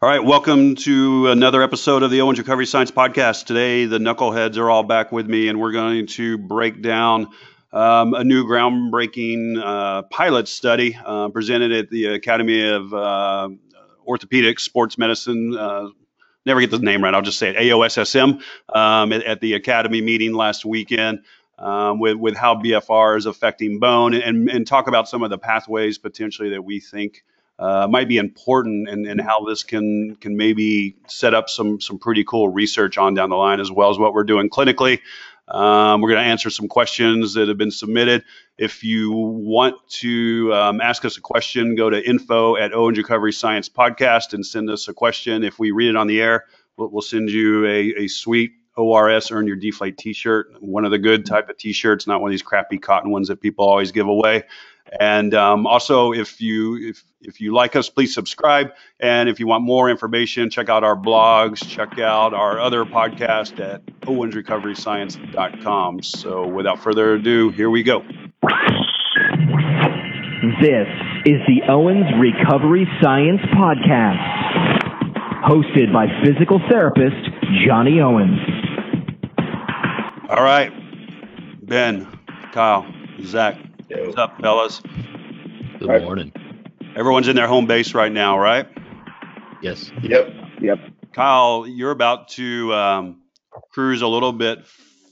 All right, welcome to another episode of the Owens Recovery Science Podcast. Today, the knuckleheads are all back with me, and we're going to break down a new groundbreaking pilot study presented at the Academy of Orthopedic Sports Medicine. Never get the name right, I'll just say it, AOSSM, at the Academy meeting last weekend with how BFR is affecting bone and talk about some of the pathways potentially that we think might be important and how this can maybe set up some pretty cool research on down the line, as well as what we're doing clinically. We're going to answer some questions that have been submitted. If you want to ask us a question, go to info@OWensRecoverySciencePodcast and send us a question. If we read it on the air, we'll send you a sweet ORS Earn Your Deflate t-shirt, one of the good type of t-shirts, not one of these crappy cotton ones that people always give away. And also, if you like us, please subscribe. And if you want more information, check out our blogs, check out our other podcast at owensrecoveryscience.com. So without further ado, here we go. This is the Owens Recovery Science Podcast, hosted by physical therapist Johnny Owens. All right, Ben, Kyle, Zach. What's up, fellas? Good morning. Everyone's in their home base right now, right? Yes. Yep. Kyle, you're about to cruise a little bit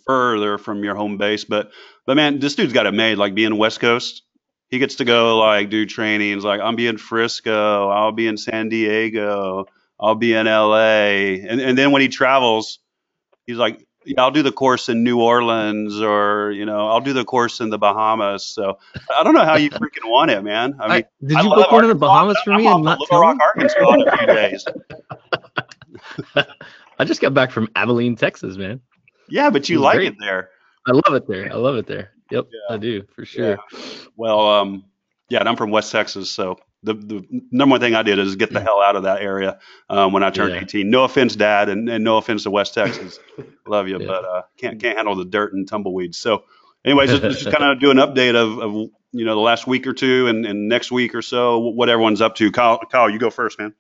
further from your home base, but man, this dude's got it made. Like, being West Coast, he gets to go like do trainings. Like, I'm being Frisco, I'll be in San Diego, I'll be in L.A. And then when he travels, he's like, yeah, I'll do the course in New Orleans, or, you know, I'll do the course in the Bahamas. So I don't know how you freaking want it, man. I mean, did you book one of the Bahamas for me and not tell me? I'm off to Little Rock, Arkansas in a few days. I just got back from Abilene, Texas, man. Yeah, but you like it there. I love it there. Yep, yeah. I do, for sure. Yeah. Well, yeah, and I'm from West Texas, so the number one thing I did is get the hell out of that area when I turned 18. No offense, Dad, and no offense to West Texas. Love you, but can't handle the dirt and tumbleweeds. So anyways, let's just kind of do an update of you know, the last week or two and next week or so, what everyone's up to. Kyle, you go first, man.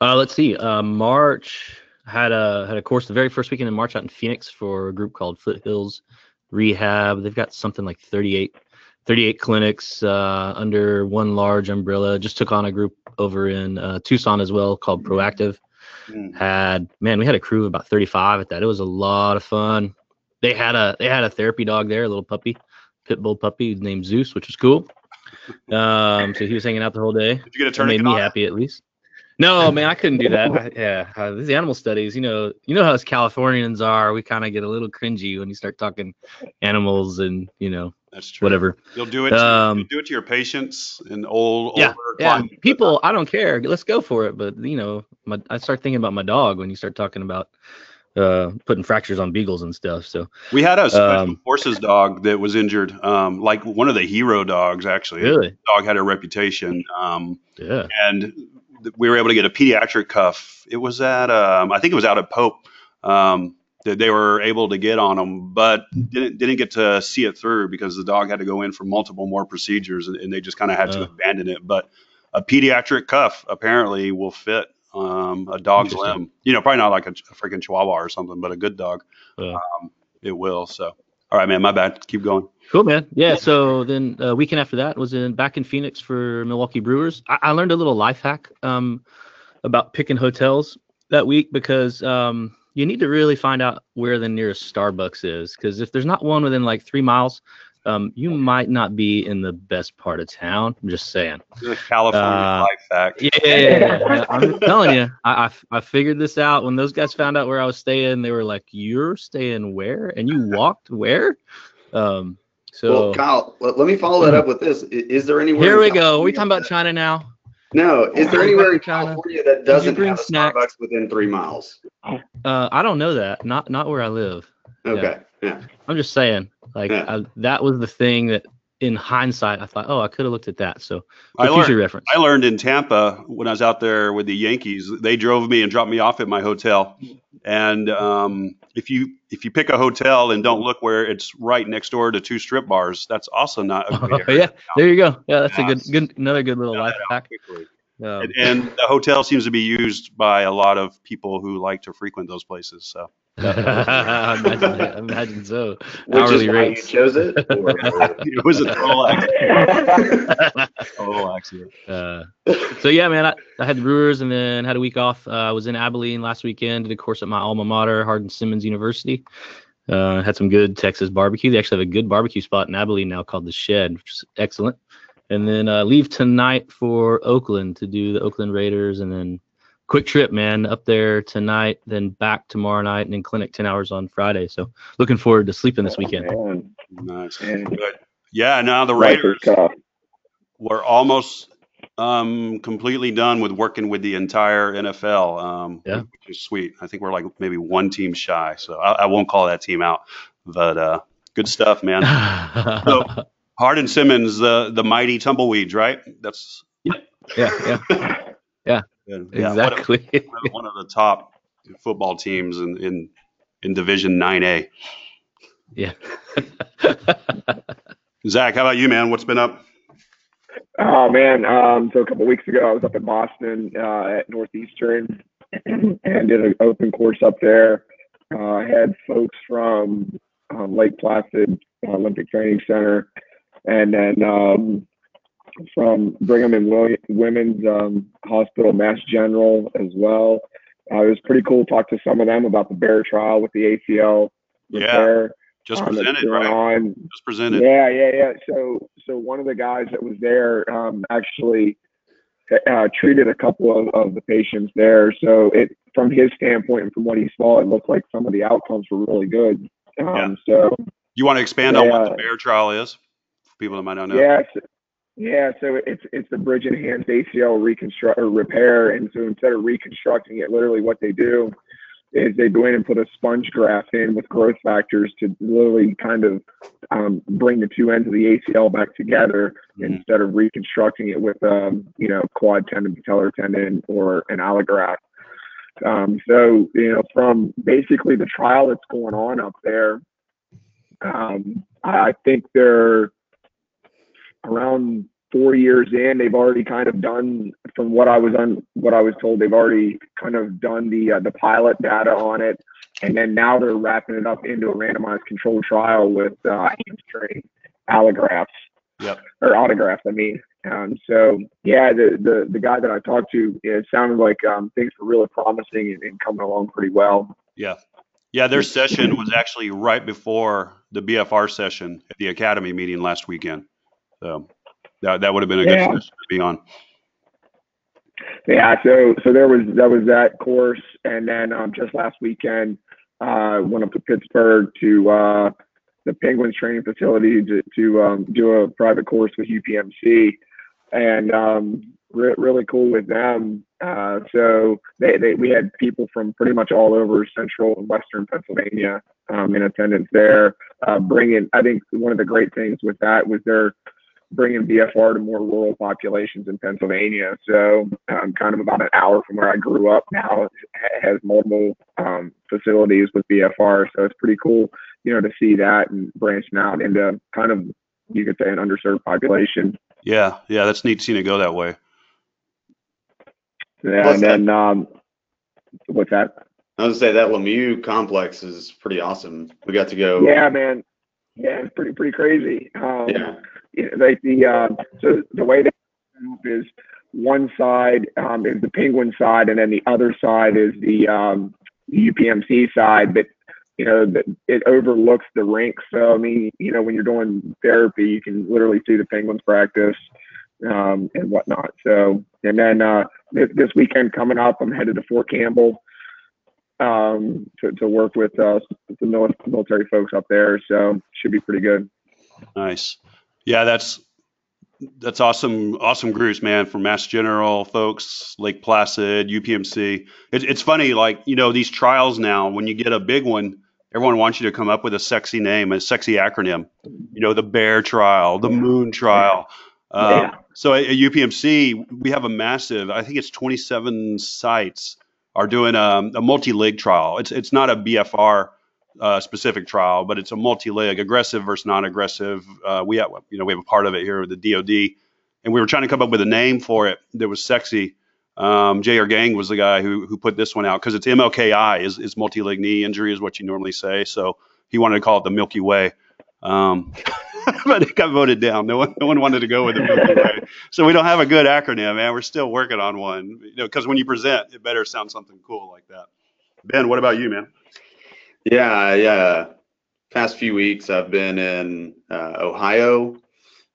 Let's see. March had a course the very first weekend in March out in Phoenix for a group called Foothills Rehab. They've got something like 38 clinics under one large umbrella. Just took on a group over in Tucson as well called Proactive. We had a crew of about 35 at that. It was a lot of fun. They had a therapy dog there, a little puppy, pit bull puppy named Zeus, which was cool. So he was hanging out the whole day. Did you get a tourniquet? It made me happy, at least. No, man, I couldn't do that. These animal studies, you know how us Californians are. We kind of get a little cringy when you start talking animals and, you know. That's true. Whatever. You'll do it. You'll do it to your patients and older people. I don't care. Let's go for it. But you know, I start thinking about my dog when you start talking about putting fractures on beagles and stuff. So we had a special forces dog that was injured. Like one of the hero dogs, actually. Really? The dog had a reputation. And we were able to get a pediatric cuff. It was at I think it was out at Pope. That they were able to get on them, but didn't get to see it through because the dog had to go in for multiple more procedures, and they just kind of had to abandon it. But a pediatric cuff apparently will fit a dog's limb. You know, probably not like a freaking Chihuahua or something, but a good dog, it will. So, all right, man, my bad. Keep going. Cool, man. Yeah. So then weekend after that was back in Phoenix for Milwaukee Brewers. I learned a little life hack about picking hotels that week because you need to really find out where the nearest Starbucks is, because if there's not one within like 3 miles, you might not be in the best part of town. I'm just saying. You're a California life hack. Yeah. I'm telling you, I figured this out. When those guys found out where I was staying, they were like, "You're staying where? And you walked where?" Well, Kyle, let me follow that up with this. Is there anywhere? Here we go. Are we talking about China now? No, is there anywhere in California that doesn't have a Starbucks within 3 miles? I don't know that. Not where I live. Okay. Yeah. I'm just saying, that was the thing that, in hindsight, I thought, oh, I could have looked at that. So, future reference. I learned in Tampa when I was out there with the Yankees, they drove me and dropped me off at my hotel. And if you pick a hotel and don't look where it's right next door to two strip bars, that's also not a good area. There you go. Yeah, that's a good another good little life hack. And the hotel seems to be used by a lot of people who like to frequent those places. So imagine so. Which is why you chose it? Or it was a total accident. So yeah, man, I had the Brewers and then had a week off. I was in Abilene last weekend, did a course at my alma mater, Hardin-Simmons University. Had some good Texas barbecue. They actually have a good barbecue spot in Abilene now called The Shed, which is excellent. And then leave tonight for Oakland to do the Oakland Raiders, and then quick trip, man, up there tonight, then back tomorrow night, and then clinic 10 hours on Friday. So looking forward to sleeping this weekend. Nice. Good. Yeah, now the Raiders were almost completely done with working with the entire NFL, which is sweet. I think we're like maybe one team shy, so I won't call that team out. But good stuff, man. So, Hardin-Simmons, the mighty tumbleweeds, right? That's exactly. One of the top football teams in Division 9A. Yeah. Zach, how about you, man? What's been up? Oh man, so a couple weeks ago, I was up in Boston at Northeastern and did an open course up there. I had folks from Lake Placid Olympic Training Center. And then from Brigham and Women's Hospital, Mass General as well. It was pretty cool to talk to some of them about the BEAR trial with the ACL repair. Yeah, just presented, right? Just presented. Yeah. So one of the guys that was there actually treated a couple of the patients there. So it, from his standpoint and from what he saw, it looked like some of the outcomes were really good. So you want to expand on what the BEAR trial is? People that might not know. So it's the bridge enhanced ACL reconstruct or repair, and so instead of reconstructing it, literally what they do is they go in and put a sponge graft in with growth factors to literally kind of bring the two ends of the ACL back together instead of reconstructing it with quad tendon, patellar tendon, or an allograft. So from basically the trial that's going on up there, I think they're around 4 years in. They've already kind of done, from what I was told, they've already kind of done the pilot data on it, and then now they're wrapping it up into a randomized controlled trial with hamstring allografts or autographs. So yeah, the guy that I talked to, it sounded like things were really promising and coming along pretty well. Yeah, their session was actually right before the BFR session at the Academy meeting last weekend. So that would have been a good session to be on. Yeah, so there was that course, and then just last weekend went up to Pittsburgh to the Penguins training facility to do a private course with UPMC, and really cool with them. So we had people from pretty much all over central and western Pennsylvania in attendance there. I think one of the great things with that was their bringing BFR to more rural populations in Pennsylvania. So kind of about an hour from where I grew up now. It has multiple facilities with BFR. So it's pretty cool, to see that and branching out into kind of, you could say, an underserved population. Yeah, that's neat seeing it go that way. Yeah, what's that? I was going to say that Lemieux complex is pretty awesome. We got to go. Yeah, man. Yeah, it's pretty crazy. Like so the way that is one side is the Penguin side, and then the other side is the UPMC side. But it overlooks the rink. So when you're doing therapy, you can literally see the Penguins practice and whatnot. So and then this weekend coming up, I'm headed to Fort Campbell to work with the military folks up there. So should be pretty good. Nice. Yeah, that's awesome groups, man, from Mass General folks, Lake Placid, UPMC. It's funny, like, these trials now, when you get a big one, everyone wants you to come up with a sexy name, a sexy acronym, the BEAR trial, the MOON trial. So at UPMC, we have a massive, I think it's 27 sites are doing a multi-leg trial. It's not a BFR specific trial, but it's a multi-leg, aggressive versus non-aggressive. We have a part of it here with the DOD, and we were trying to come up with a name for it that was sexy. J.R. Gang was the guy who put this one out, because it's MLKI is multi-leg knee injury is what you normally say. So he wanted to call it the Milky Way. But it got voted down. No one wanted to go with the Milky Way. So we don't have a good acronym, man. We're still working on one, you know, because when you present, it better sound something cool like that. Ben, what about you, man? Yeah. Past few weeks, I've been in Ohio,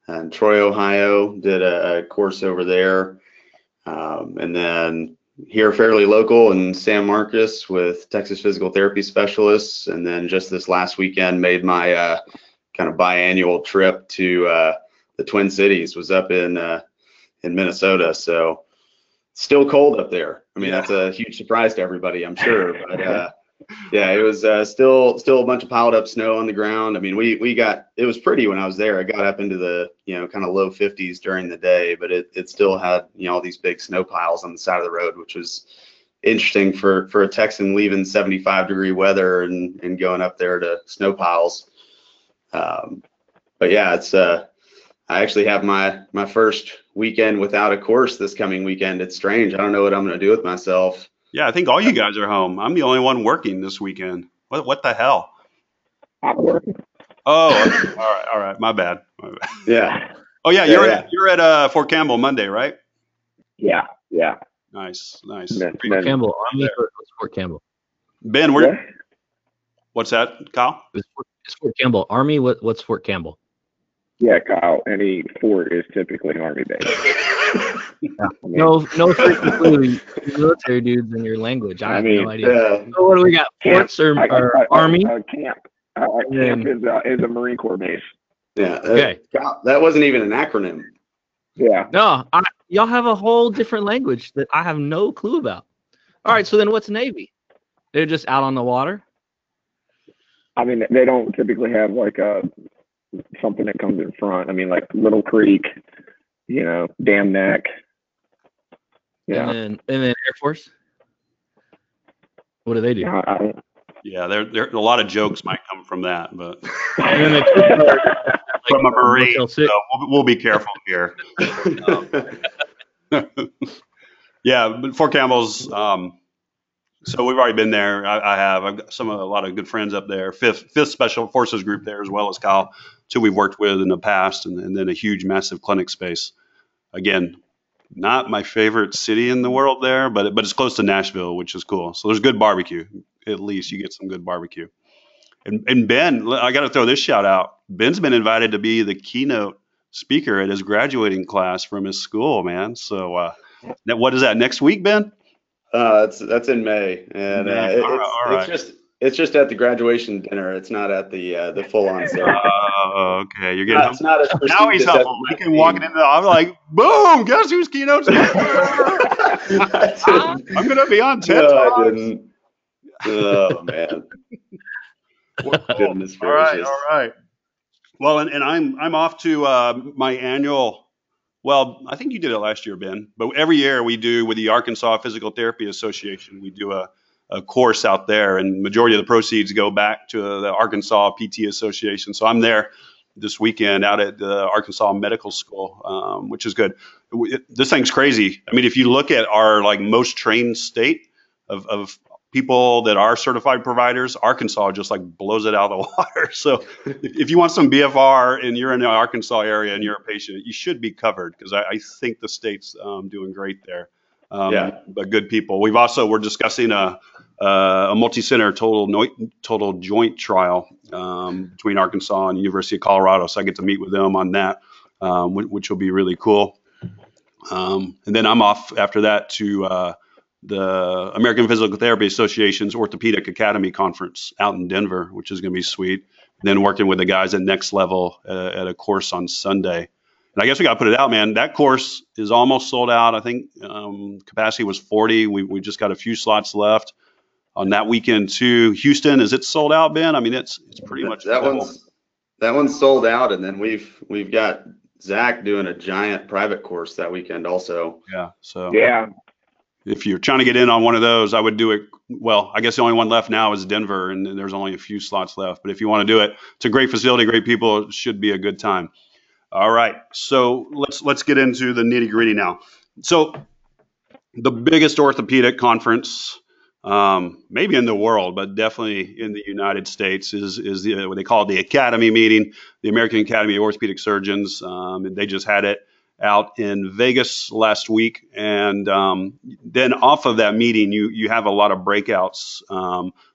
and Troy, Ohio. Did a course over there, and then here fairly local in San Marcos with Texas Physical Therapy Specialists, and then just this last weekend made my kind of biannual trip to the Twin Cities. Was up in Minnesota, so still cold up there. I mean, that's a huge surprise to everybody, I'm sure. But yeah, it was still a bunch of piled up snow on the ground. I mean, we got, it was pretty when I was there. I got up into the, you know, kind of low 50s during the day, but it still had, you know, all these big snow piles on the side of the road, which was interesting for a Texan leaving 75 degree weather and going up there to snow piles. But yeah, it's I actually have my first weekend without a course this coming weekend. It's strange. I don't know what I'm going to do with myself. Yeah, I think all you guys are home. I'm the only one working this weekend. What the hell? I'm working. Oh, okay. All right. My bad. Yeah. Oh yeah, you're at Fort Campbell Monday, right? Yeah. Nice. Fort Campbell. Fort Campbell. Ben, where? Yeah. What's that, Kyle? It's Fort Campbell. Army. What's Fort Campbell? Yeah, Kyle. Any fort is typically Army base. Yeah. No freaking military dudes in your language. I have no idea. So what do we got? Forts or Army? Camp is a Marine Corps base. Yeah. Okay. That wasn't even an acronym. Yeah. No, y'all have a whole different language that I have no clue about. All right. So then, what's Navy? They're just out on the water. I mean, they don't typically have like something that comes in front. I mean, like Little Creek, you know, Dam Neck. Yeah. And then Air Force. What do they do? Yeah, there a lot of jokes might come from that, but and then from a Marine, so we'll be careful here. Yeah, but Fort Campbell's. So we've already been there. I've got a lot of good friends up there. Fifth Special Forces group there as well as Kyle, who we've worked with in the past, and then a huge, massive clinic space. Again, not my favorite city in the world there, but it's close to Nashville, which is cool. So there's good barbecue. At least you get some good barbecue. And Ben, I got to throw this shout out. Ben's been invited to be the keynote speaker at his graduating class from his school, man. So what is that, next week, Ben? That's in May, and all right. It's just at the graduation dinner. It's not at the full on ceremony. Oh, okay. You're getting now he's humble. I can walk into the. I'm like, boom! Guess who's keynote speaker? I'm gonna be on TED Talks. I didn't. Oh man. Goodness gracious. All right. Well, and I'm off to my annual. Well, I think you did it last year, Ben. But every year we do with the Arkansas Physical Therapy Association. We do a course out there, and majority of the proceeds go back to the Arkansas PT Association. So I'm there this weekend out at the Arkansas Medical School, which is good. This thing's crazy. I mean, if you look at our like most trained state of people that are certified providers, Arkansas just like blows it out of the water. So if you want some BFR and you're in the Arkansas area and you're a patient, you should be covered, because I think the state's doing great there. But good people. We're discussing a multi-center total joint trial between Arkansas and University of Colorado. So I get to meet with them on that, which will be really cool. And then I'm off after that to the American Physical Therapy Association's Orthopedic Academy Conference out in Denver, which is going to be sweet. And then working with the guys at Next Level at a course on Sunday. And I guess we got to put it out, man. That course is almost sold out. I think capacity was 40. We just got a few slots left on that weekend too. Houston, is it sold out, Ben? I mean, it's pretty much that one's sold out. And then we've got Zach doing a giant private course that weekend also. Yeah. So yeah, if you're trying to get in on one of those, I would do it. Well, I guess the only one left now is Denver, and there's only a few slots left. But if you want to do it, it's a great facility, great people. It should be a good time. All right, so let's get into the nitty gritty now. So the biggest orthopedic conference, maybe in the world, but definitely in the United States, is the, what they call the Academy meeting, the American Academy of Orthopedic Surgeons. And they just had it out in Vegas last week. And then off of that meeting, you have a lot of breakouts.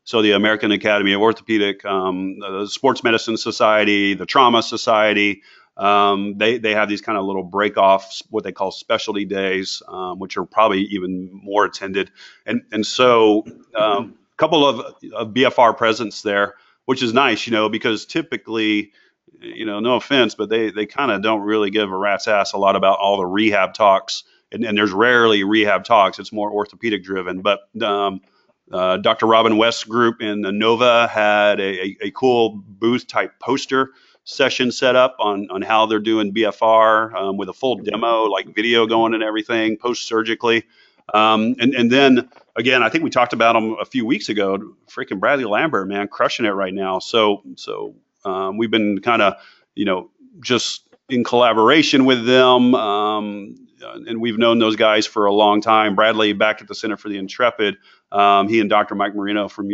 So the American Academy of Orthopedic, the Sports Medicine Society, the Trauma Society, they have these kind of little break-offs, what they call specialty days, which are probably even more attended. And so a couple of BFR presence there, which is nice, you know, because typically, you know, no offense, but they kind of don't really give a rat's ass a lot about all the rehab talks. And there's rarely rehab talks. It's more orthopedic driven. But Dr. Robin West's group in the NOVA had a cool booth type poster session set up on how they're doing BFR with a full demo, like video going and everything post-surgically. And then again, I think we talked about them a few weeks ago, freaking Bradley Lambert, man, crushing it right now. So we've been kind of, you know, just in collaboration with them. And we've known those guys for a long time. Bradley back at the Center for the Intrepid. He and Dr. Mike Marino from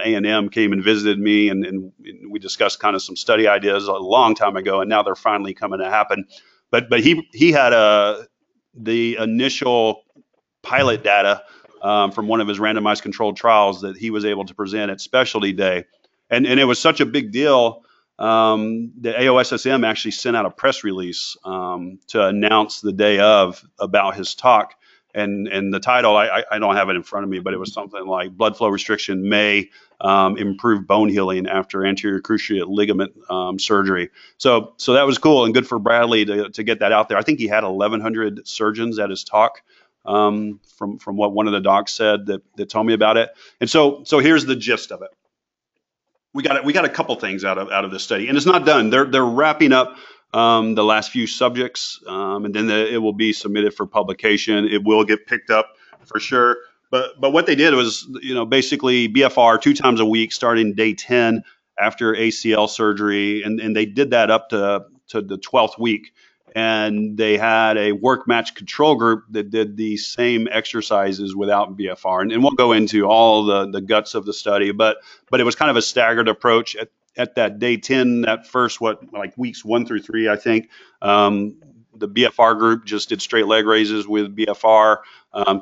A&M came and visited me, and we discussed kind of some study ideas a long time ago, and now they're finally coming to happen. But he had the initial pilot data from one of his randomized controlled trials that he was able to present at Specialty Day, and it was such a big deal that AOSSM actually sent out a press release to announce the day of about his talk. And the title, I don't have it in front of me, but it was something like blood flow restriction may improve bone healing after anterior cruciate ligament surgery. So that was cool and good for Bradley to get that out there. I think he had 1,100 surgeons at his talk from what one of the docs said that told me about it. And so here's the gist of it. We got a couple things out of this study, and it's not done. They're wrapping up the last few subjects, and then it will be submitted for publication. It will get picked up for sure. But what they did was, you know, basically BFR 2 times a week, starting day 10 after ACL surgery, and they did that up to the 12th week. And they had a work match control group that did the same exercises without BFR. And we'll go into all the guts of the study, but it was kind of a staggered approach at that day 10, that first, weeks 1 through 3, I think. The BFR group just did straight leg raises with BFR.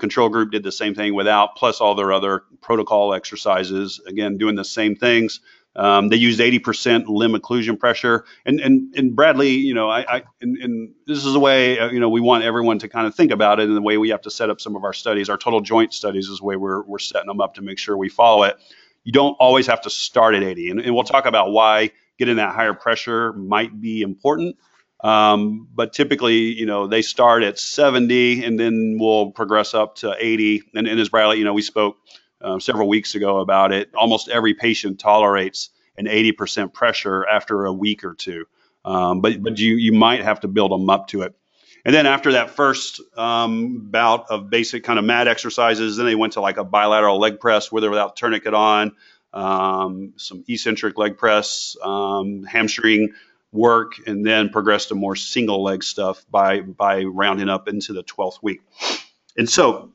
Control group did the same thing without, plus all their other protocol exercises, again, doing the same things. They used 80% limb occlusion pressure, and Bradley, you know, I this is the way, you know, we want everyone to kind of think about it, and the way we have to set up some of our studies, our total joint studies, is the way we're setting them up to make sure we follow it. You don't always have to start at 80, and we'll talk about why getting that higher pressure might be important. But typically, you know, they start at 70, and then we'll progress up to 80. And as Bradley, you know, we spoke several weeks ago about it. Almost every patient tolerates an 80% pressure after a week or two, but you might have to build them up to it. And then after that first bout of basic kind of mat exercises, then they went to like a bilateral leg press with or without tourniquet on, some eccentric leg press, hamstring work, and then progressed to more single leg stuff by rounding up into the 12th week. And so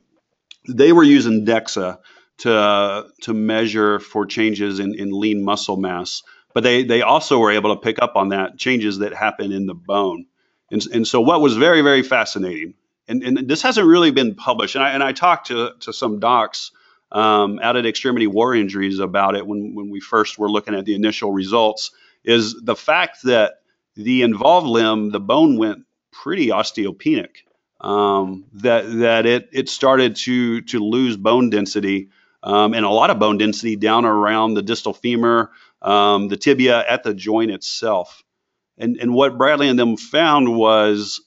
they were using DEXA to measure for changes in lean muscle mass, but they also were able to pick up on that changes that happen in the bone. And so what was very, very fascinating, and this hasn't really been published, and I talked to some docs out at Extremity War Injuries about it when we first were looking at the initial results, is the fact that the involved limb, the bone went pretty osteopenic, that it started to lose bone density. And a lot of bone density down around the distal femur, the tibia, at the joint itself. And what Bradley and them found was,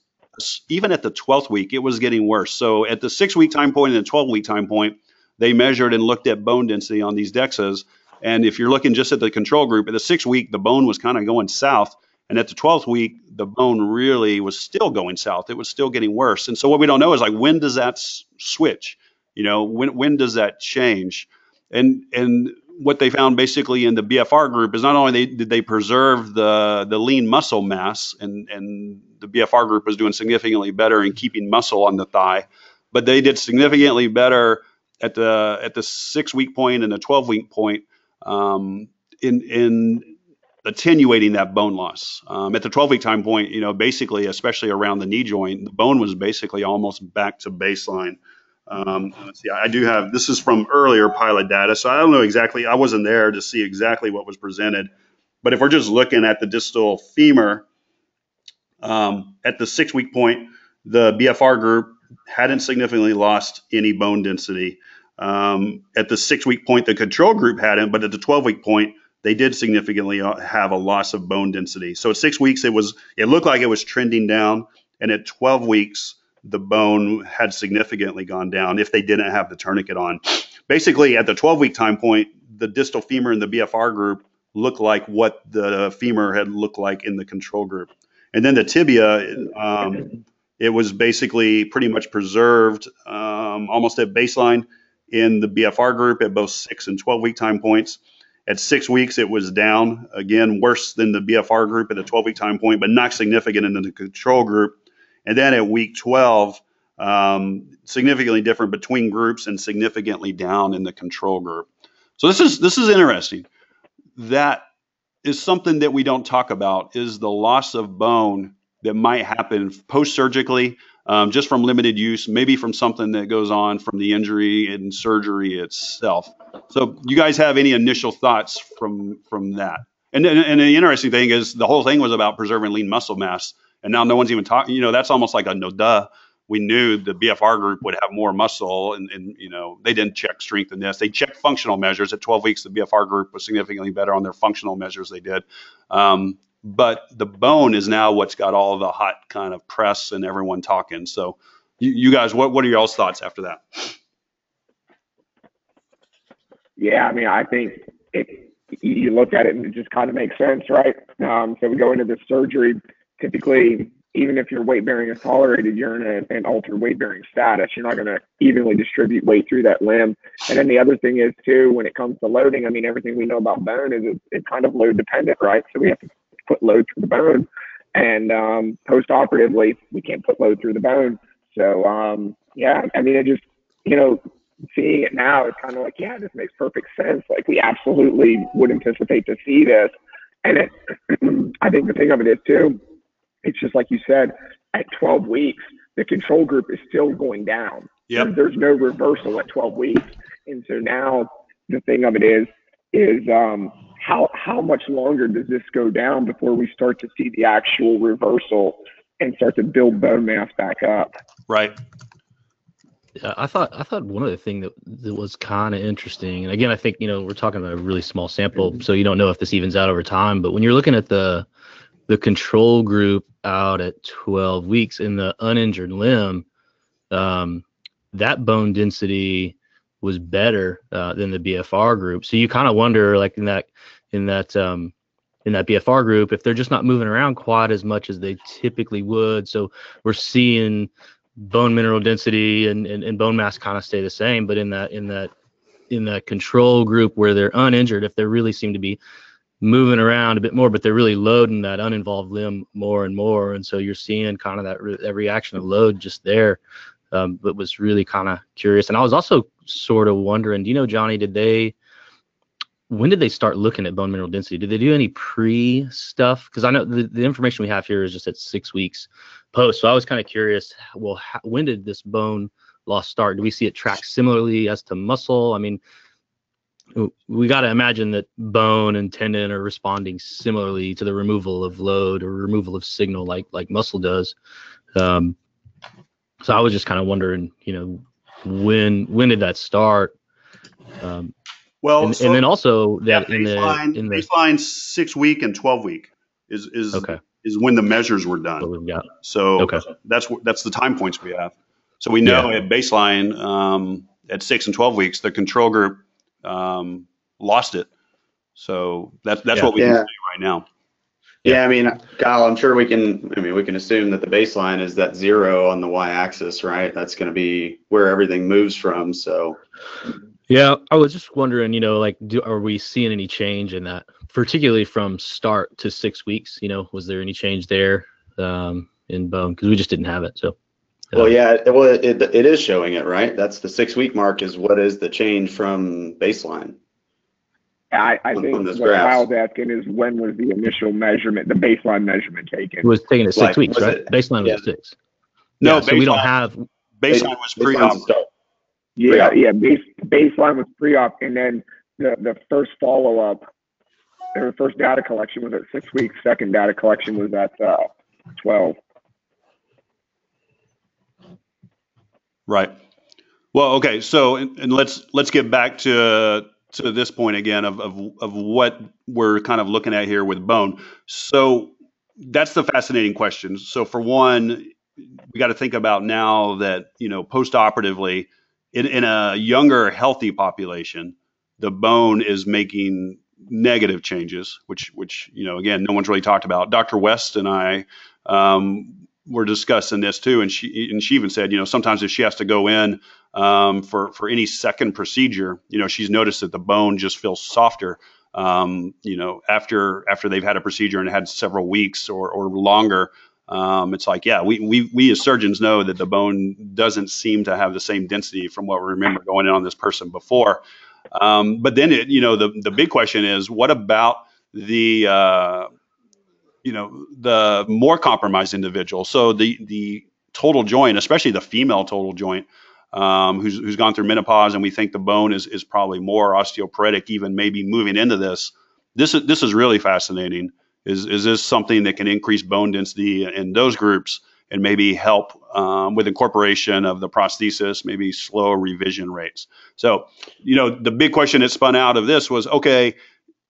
even at the 12th week, it was getting worse. So at the 6-week time point and the 12-week time point, they measured and looked at bone density on these DEXAs. And if you're looking just at the control group, at the 6th week, the bone was kind of going south. And at the 12th week, the bone really was still going south. It was still getting worse. And so what we don't know is, like, when does that switch? You know, when does that change? And what they found basically in the BFR group is not only did they preserve the lean muscle mass, and the BFR group was doing significantly better in keeping muscle on the thigh, but they did significantly better at the 6-week point and the 12-week point in attenuating that bone loss. At the 12-week time point, basically, especially around the knee joint, the bone was basically almost back to baseline. Let's see, I do have, this is from earlier pilot data, so I don't know exactly, I wasn't there to see exactly what was presented, but if we're just looking at the distal femur, at the 6-week point, the BFR group hadn't significantly lost any bone density. At the 6-week point, the control group hadn't, but at the 12-week point, they did significantly have a loss of bone density. So at 6 weeks, it looked like it was trending down, and at 12 weeks, the bone had significantly gone down if they didn't have the tourniquet on. Basically, at the 12-week time point, the distal femur in the BFR group looked like what the femur had looked like in the control group. And then the tibia, it was basically pretty much preserved almost at baseline in the BFR group at both 6 and 12-week time points. At 6 weeks, it was down, again, worse than the BFR group at the 12-week time point, but not significant in the control group. And then at week 12, significantly different between groups and significantly down in the control group. So this is interesting. That is something that we don't talk about, is the loss of bone that might happen post-surgically, just from limited use, maybe from something that goes on from the injury and surgery itself. So you guys have any initial thoughts from that? And the interesting thing is the whole thing was about preserving lean muscle mass. And now no one's even talking, that's almost like a no duh. We knew the BFR group would have more muscle and they didn't check strength in this. They checked functional measures. At 12 weeks, the BFR group was significantly better on their functional measures they did. But the bone is now what's got all the hot kind of press and everyone talking. So you guys, what are y'all's thoughts after that? Yeah, I mean, I think you look at it and it just kind of makes sense, right? So we go into this surgery. Typically, even if your weight bearing is tolerated, you're in an altered weight bearing status. You're not going to evenly distribute weight through that limb. And then the other thing is too, when it comes to loading, I mean, everything we know about bone is it's kind of load dependent, right? So we have to put load through the bone, and post-operatively, we can't put load through the bone. So yeah, I mean, it just, seeing it now, it's kind of like, yeah, this makes perfect sense. Like, we absolutely would anticipate to see this. And I think the thing of it is too, it's just like you said, at 12 weeks, the control group is still going down. Yep. There's no reversal at 12 weeks. And so now the thing of it is how much longer does this go down before we start to see the actual reversal and start to build bone mass back up? Right. Yeah, I thought one other thing that was kind of interesting, and again, I think, we're talking about a really small sample, so you don't know if this evens out over time, but when you're looking at the control group out at 12 weeks in the uninjured limb, that bone density was better than the BFR group. So you kind of wonder, like in that BFR group, if they're just not moving around quite as much as they typically would. So we're seeing bone mineral density and bone mass kind of stay the same, but in that control group where they're uninjured, if they really seem to be moving around a bit more, but they're really loading that uninvolved limb more and more. And so you're seeing kind of that reaction of load just there, but was really kind of curious. And I was also sort of wondering, Johnny, when did they start looking at bone mineral density? Did they do any pre stuff? Because I know the information we have here is just at 6 weeks post. So I was kind of curious, well, when did this bone loss start? Do we see it track similarly as to muscle? I mean, we got to imagine that bone and tendon are responding similarly to the removal of load or removal of signal like muscle does. So I was just kind of wondering, when did that start? And then also that in the baseline 6 week and 12 week is okay. Is when the measures were done. Yeah. So okay. That's the time points we have. So we know at baseline at 6 and 12 weeks, the control group lost it. So that's what we can see right now. Yeah. I mean, Kyle, I'm sure we can assume that the baseline is that zero on the y-axis, right? That's going to be where everything moves from. So yeah, I was just wondering, are we seeing any change in that, particularly from start to 6 weeks? Was there any change there in bone? Because we just didn't have it. So Well, yeah, well, it is showing it, right? That's the 6 week mark is what is the change from baseline. I think what's wild asking is when was the initial measurement, the baseline measurement taken? It was taken at 6 weeks, right? Baseline was 6. No, yeah, so we don't have. Baseline was pre-op. Yeah, yeah. Baseline was pre-op, and then the first follow-up, their first data collection was at 6 weeks. Second data collection was at 12. Right. Well, okay. So, and let's get back to this point again of what we're kind of looking at here with bone. So, that's the fascinating question. So, for one, we got to think about now that post-operatively, in a younger, healthy population, the bone is making negative changes, which again, no one's really talked about. Dr. West and I. We're discussing this too, and she even said, sometimes if she has to go in for any second procedure, she's noticed that the bone just feels softer, after they've had a procedure and had several weeks or longer. It's like, yeah, we as surgeons know that the bone doesn't seem to have the same density from what we remember going in on this person before. But then the big question is, what about the the more compromised individual? So the total joint, especially the female total joint, who's gone through menopause, and we think the bone is probably more osteoporotic, even maybe moving into this. This is really fascinating. Is this something that can increase bone density in those groups and maybe help with incorporation of the prosthesis, maybe slow revision rates? So, the big question that spun out of this was, okay,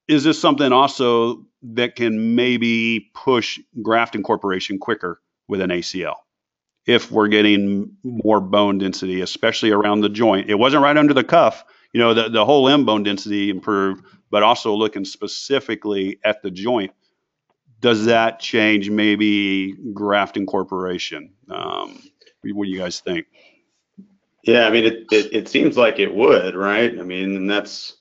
is this something also that can maybe push graft incorporation quicker with an ACL if we're getting more bone density, especially around the joint? It wasn't right under the cuff. The whole limb bone density improved, but also looking specifically at the joint, does that change maybe graft incorporation? What do you guys think? Yeah, I mean, it seems like it would, right? I mean, and that's,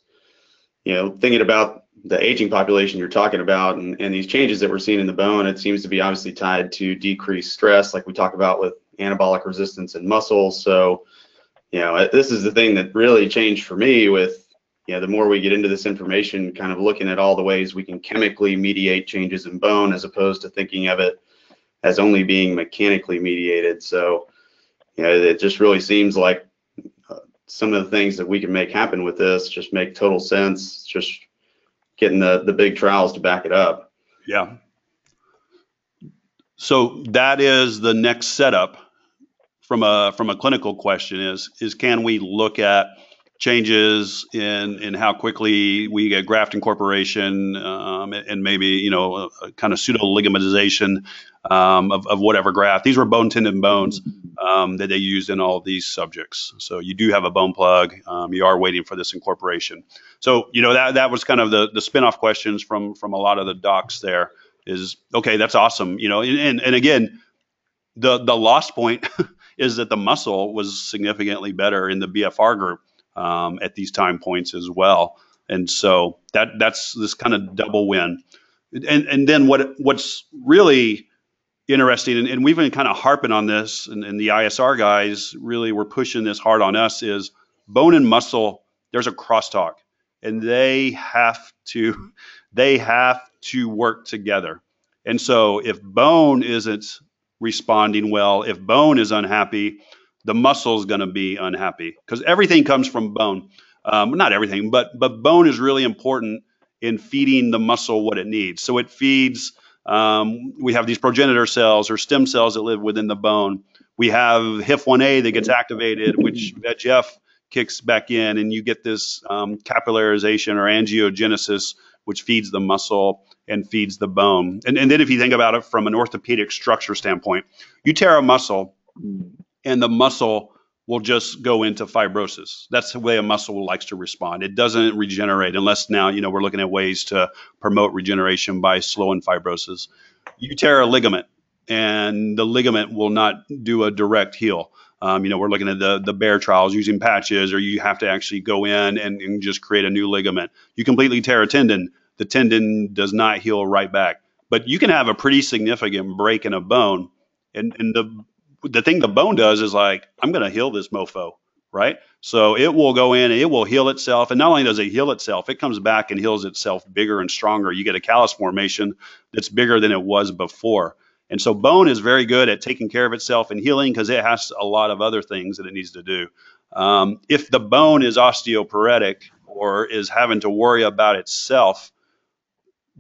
thinking about the aging population you're talking about and these changes that we're seeing in the bone, it seems to be obviously tied to decreased stress, like we talk about with anabolic resistance in muscle. So, this is the thing that really changed for me with, the more we get into this information, kind of looking at all the ways we can chemically mediate changes in bone as opposed to thinking of it as only being mechanically mediated. So, it just really seems like some of the things that we can make happen with this just make total sense. Just getting the big trials to back it up. Yeah. So that is the next setup from a clinical question is can we look at changes in how quickly we get graft incorporation and maybe, a kind of pseudo ligamentization of whatever graft. These were bone tendon bones that they used in all these subjects. So you do have a bone plug. You are waiting for this incorporation. So, that was kind of the spinoff questions from a lot of the docs there is, okay, that's awesome. And again, the loss point is that the muscle was significantly better in the BFR group at these time points as well. And so that's this kind of double win. And then what's really interesting, and we've been kind of harping on this, and the ISR guys really were pushing this hard on us, is bone and muscle, there's a crosstalk, and they have to work together. And so if bone isn't responding well, if bone is unhappy, the muscle is going to be unhappy because everything comes from bone. Not everything, but bone is really important in feeding the muscle what it needs. So it feeds, we have these progenitor cells or stem cells that live within the bone. We have HIF-1A that gets activated, which VEGF kicks back in, and you get this capillarization or angiogenesis, which feeds the muscle and feeds the bone. And then if you think about it from an orthopedic structure standpoint, you tear a muscle and the muscle will just go into fibrosis. That's the way a muscle likes to respond. It doesn't regenerate unless now, we're looking at ways to promote regeneration by slowing fibrosis. You tear a ligament and the ligament will not do a direct heal. We're looking at the BEAR trials using patches, or you have to actually go in and just create a new ligament. You completely tear a tendon. The tendon does not heal right back. But you can have a pretty significant break in a bone and the the thing the bone does is like, I'm going to heal this mofo, right? So it will go in and it will heal itself. And not only does it heal itself, it comes back and heals itself bigger and stronger. You get a callus formation that's bigger than it was before. And so bone is very good at taking care of itself and healing because it has a lot of other things that it needs to do. If the bone is osteoporotic or is having to worry about itself,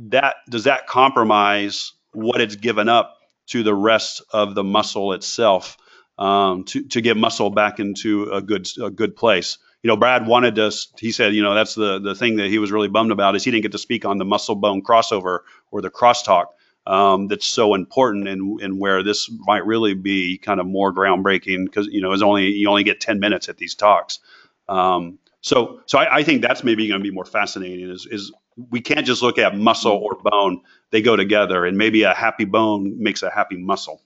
does that compromise what it's given up to the rest of the muscle itself to get muscle back into a good place? You know, Brad wanted us, he said, you know, that's the thing that he was really bummed about is he didn't get to speak on the muscle bone crossover or the crosstalk. That's so important and where this might really be kind of more groundbreaking because, you know, you only get 10 minutes at these talks. So I think that's maybe going to be more fascinating is we can't just look at muscle or bone. They go together and maybe a happy bone makes a happy muscle.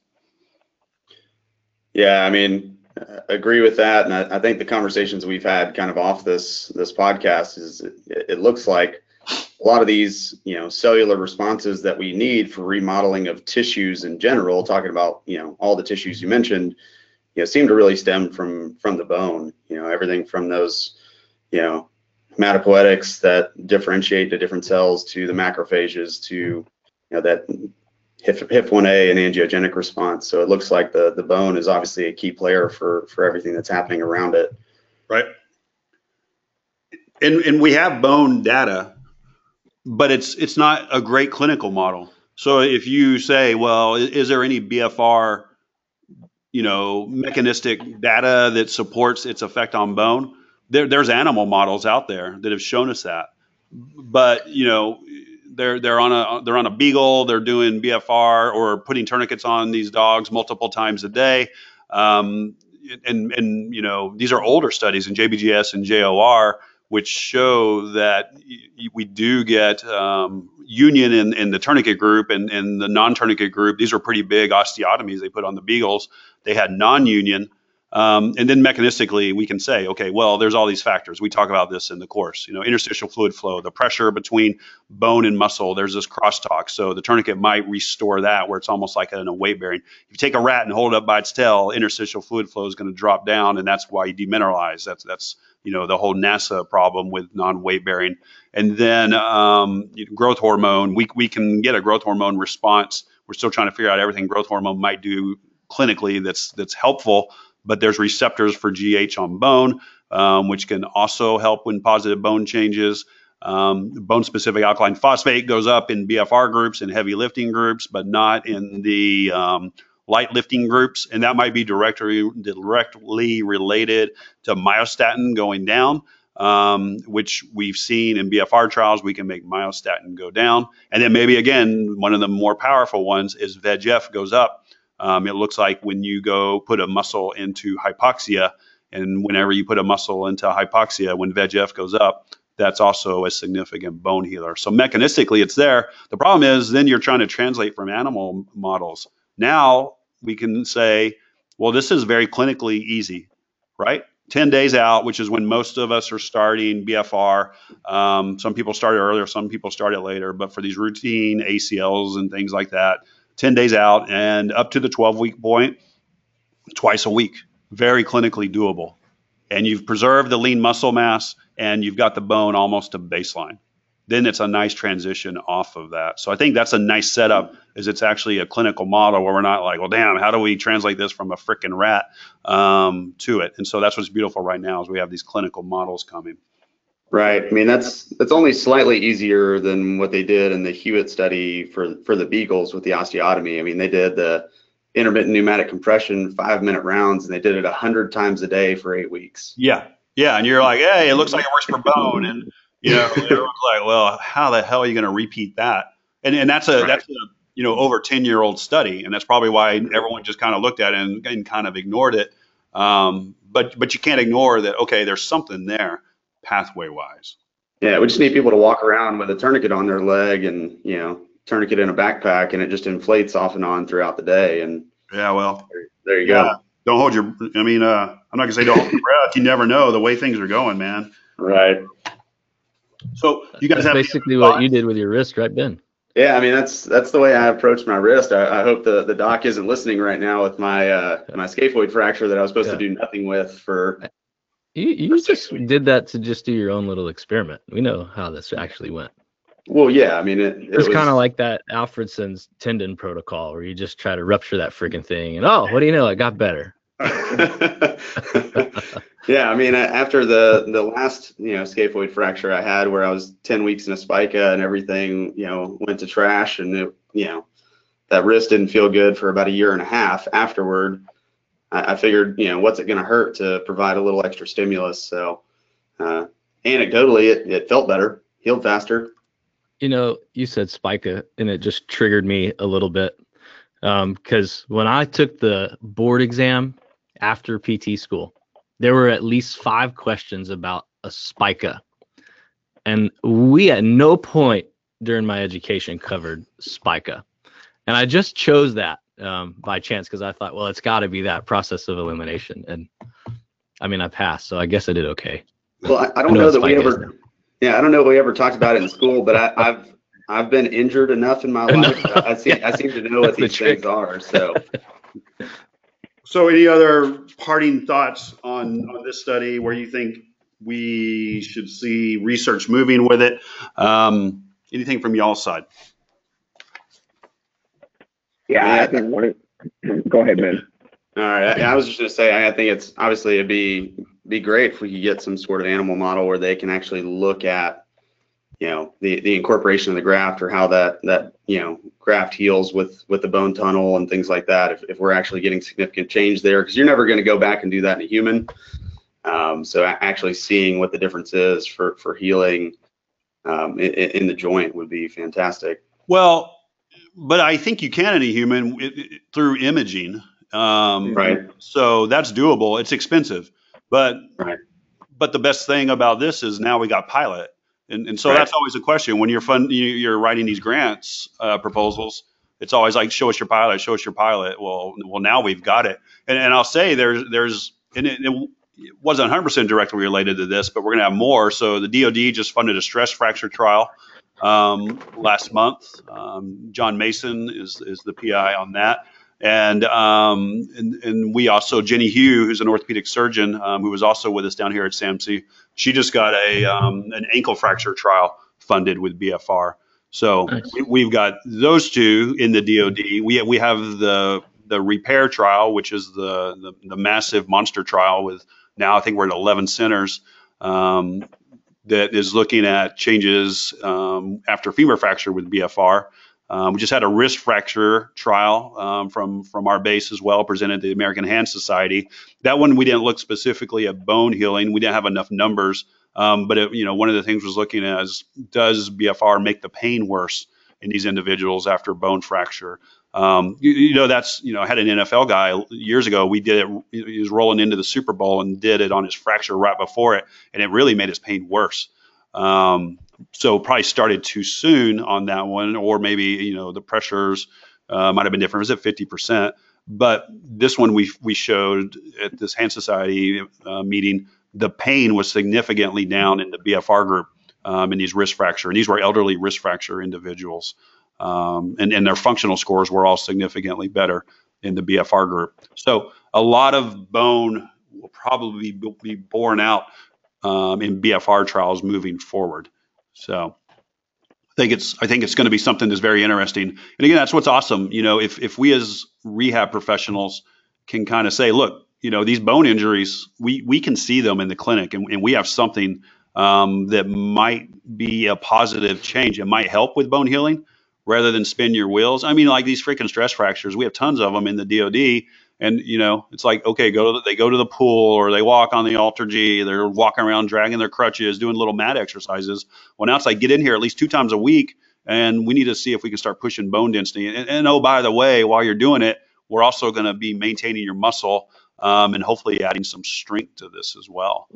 Yeah, I mean, I agree with that. And I think the conversations we've had kind of off this podcast is it looks like a lot of these, you know, cellular responses that we need for remodeling of tissues in general, talking about, you know, all the tissues you mentioned, you know, seem to really stem from the bone, you know, everything from those, you know, hematopoietics that differentiate the different cells to the macrophages to, you know, that HIF1A and angiogenic response. So it looks like the bone is obviously a key player for everything that's happening around it. Right. And we have bone data, but it's not a great clinical model. So if you say, well, is there any BFR, you know, mechanistic data that supports its effect on bone? There's animal models out there that have shown us that, but you know, they're on a beagle, they're doing BFR or putting tourniquets on these dogs multiple times a day. And you know, these are older studies in JBGS and JOR, which show that we do get union in the tourniquet group and the non-tourniquet group. These are pretty big osteotomies they put on the beagles. They had non-union. And then mechanistically, we can say, okay, well, there's all these factors. We talk about this in the course, you know, interstitial fluid flow, the pressure between bone and muscle. There's this crosstalk. So the tourniquet might restore that where it's almost like a weight bearing. If you take a rat and hold it up by its tail, interstitial fluid flow is going to drop down, and that's why you demineralize. That's you know, the whole NASA problem with non-weight bearing. And then growth hormone, we can get a growth hormone response. We're still trying to figure out everything growth hormone might do clinically that's helpful, but there's receptors for GH on bone, which can also help when positive bone changes. Bone-specific alkaline phosphate goes up in BFR groups and heavy lifting groups, but not in the light lifting groups, and that might be directly related to myostatin going down, which we've seen in BFR trials. We can make myostatin go down. And then maybe, again, one of the more powerful ones is VEGF goes up. It looks like when you go put a muscle into hypoxia, and whenever you put a muscle into hypoxia, when VEGF goes up, that's also a significant bone healer. So mechanistically, it's there. The problem is then you're trying to translate from animal models. Now we can say, well, this is very clinically easy, right? 10 days out, which is when most of us are starting BFR. Some people started earlier, some people started later, but for these routine ACLs and things like that, 10 days out and up to the 12-week point, twice a week, very clinically doable. And you've preserved the lean muscle mass and you've got the bone almost to baseline. Then it's a nice transition off of that. So I think that's a nice setup is it's actually a clinical model where we're not like, well, damn, how do we translate this from a frickin' rat to it? And so that's what's beautiful right now is we have these clinical models coming. Right. I mean, that's only slightly easier than what they did in the Hewitt study for the beagles with the osteotomy. I mean, they did the intermittent pneumatic compression 5-minute rounds, and they did it 100 times a day for 8 weeks. Yeah. Yeah. And you're like, hey, it looks like it works for bone. And, you know, everyone's like, well, how the hell are you going to repeat that? And that's a you know, over 10-year-old study. And that's probably why everyone just kind of looked at it and kind of ignored it. But you can't ignore that. Okay, there's something there. Pathway wise. Yeah, we just need people to walk around with a tourniquet on their leg and, you know, tourniquet in a backpack, and it just inflates off and on throughout the day. And yeah, well, there you go. Don't hold your, I mean, I'm not gonna say don't hold your breath. You never know the way things are going, man. Right. So you guys have basically what you did with your wrist, right, Ben? Yeah, I mean, that's the way I approach my wrist. I hope the doc isn't listening right now with my my scaphoid fracture that I was supposed to do nothing with for. You just did that to just do your own little experiment. We know how this actually went. Well, yeah, I mean, it was kind of like that Alfredson's tendon protocol where you just try to rupture that freaking thing, and oh, what do you know, it got better. Yeah, I mean, after the last, scaphoid fracture I had where I was 10 weeks in a spica and everything, went to trash, and it, that wrist didn't feel good for about a year and a half afterward. I figured, what's it going to hurt to provide a little extra stimulus? So anecdotally, it felt better, healed faster. You said spica, and it just triggered me a little bit because when I took the board exam after PT school, there were at least 5 questions about a spica. And we at no point during my education covered spica. And I just chose that by chance because I thought, well, it's got to be that process of elimination. And I mean, I passed, so I guess I did okay. Well, I don't know that we ever I don't know if we ever talked about it in school, but I've been injured enough in my life. I seem to know what these things are. So any other parting thoughts on this study where you think we should see research moving with it? Anything from y'all's side? Yeah, I think go ahead, Ben. All right. I was just going to say, I think it's obviously it'd be great if we could get some sort of animal model where they can actually look at, the incorporation of the graft or how that graft heals with the bone tunnel and things like that. If we're actually getting significant change there, because you're never going to go back and do that in a human. So actually seeing what the difference is for healing in the joint would be fantastic. Well, but I think you can in a human through imaging. Right. So that's doable. It's expensive, but right. But the best thing about this is now we got pilot. And so that's always a question when you're writing these grants proposals. It's always like, show us your pilot. Well, now we've got it. And I'll say there's and it wasn't 100% directly related to this, but we're going to have more. So the DOD just funded a stress fracture trial last month. John Mason is the PI on that. And we also, Jenny Hugh, who's an orthopedic surgeon, who was also with us down here at SAMC, she just got an ankle fracture trial funded with BFR. So nice. We've got those two in the DOD. We have the repair trial, which is the massive monster trial with now I think we're at 11 centers that is looking at changes after femur fracture with BFR. We just had a wrist fracture trial from our base as well, presented at the American Hand Society. That one we didn't look specifically at bone healing. We didn't have enough numbers, but one of the things was looking at is, does BFR make the pain worse in these individuals after bone fracture? I had an NFL guy years ago. We did it. He was rolling into the Super Bowl and did it on his fracture right before it, and it really made his pain worse. So probably started too soon on that one, or maybe, the pressures might have been different. It was at 50%. But this one we showed at this Hand Society meeting, the pain was significantly down in the BFR group in these wrist fracture. And these were elderly wrist fracture individuals. And their functional scores were all significantly better in the BFR group. So a lot of bone will probably be borne out in BFR trials moving forward. So I think it's going to be something that's very interesting. And again, that's what's awesome. If we as rehab professionals can kind of say, look, these bone injuries, we can see them in the clinic and we have something that might be a positive change. It might help with bone healing rather than spin your wheels. I mean, like these freaking stress fractures, we have tons of them in the DOD. And, it's like, okay, they go to the pool or they walk on the Alter-G. They're walking around, dragging their crutches, doing little mat exercises. Well, now it's like, get in here at least 2 times a week, and we need to see if we can start pushing bone density. And oh, by the way, while you're doing it, we're also going to be maintaining your muscle and hopefully adding some strength to this as well.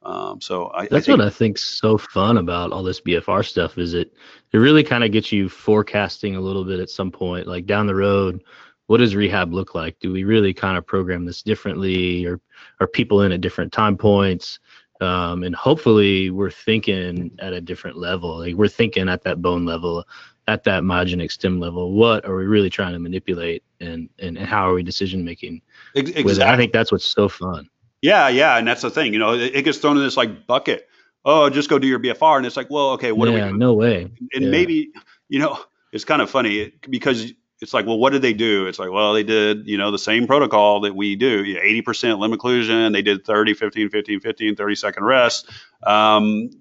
What I think's so fun about all this BFR stuff is it really kind of gets you forecasting a little bit at some point, like down the road. What does rehab look like? Do we really kind of program this differently, or are people in at different time points? And hopefully we're thinking at a different level. Like we're thinking at that bone level at that myogenic stem level, what are we really trying to manipulate, and how are we decision making? Exactly. With it? I think that's what's so fun. Yeah. And that's the thing, it gets thrown in this like bucket. Oh, just go do your BFR. And it's like, well, okay, what are we doing? No way. And maybe, it's kind of funny because it's like, well, what did they do? It's like, well, they did, the same protocol that we do, 80% limb occlusion. They did 30, 15, 15, 15, 30-second rest. And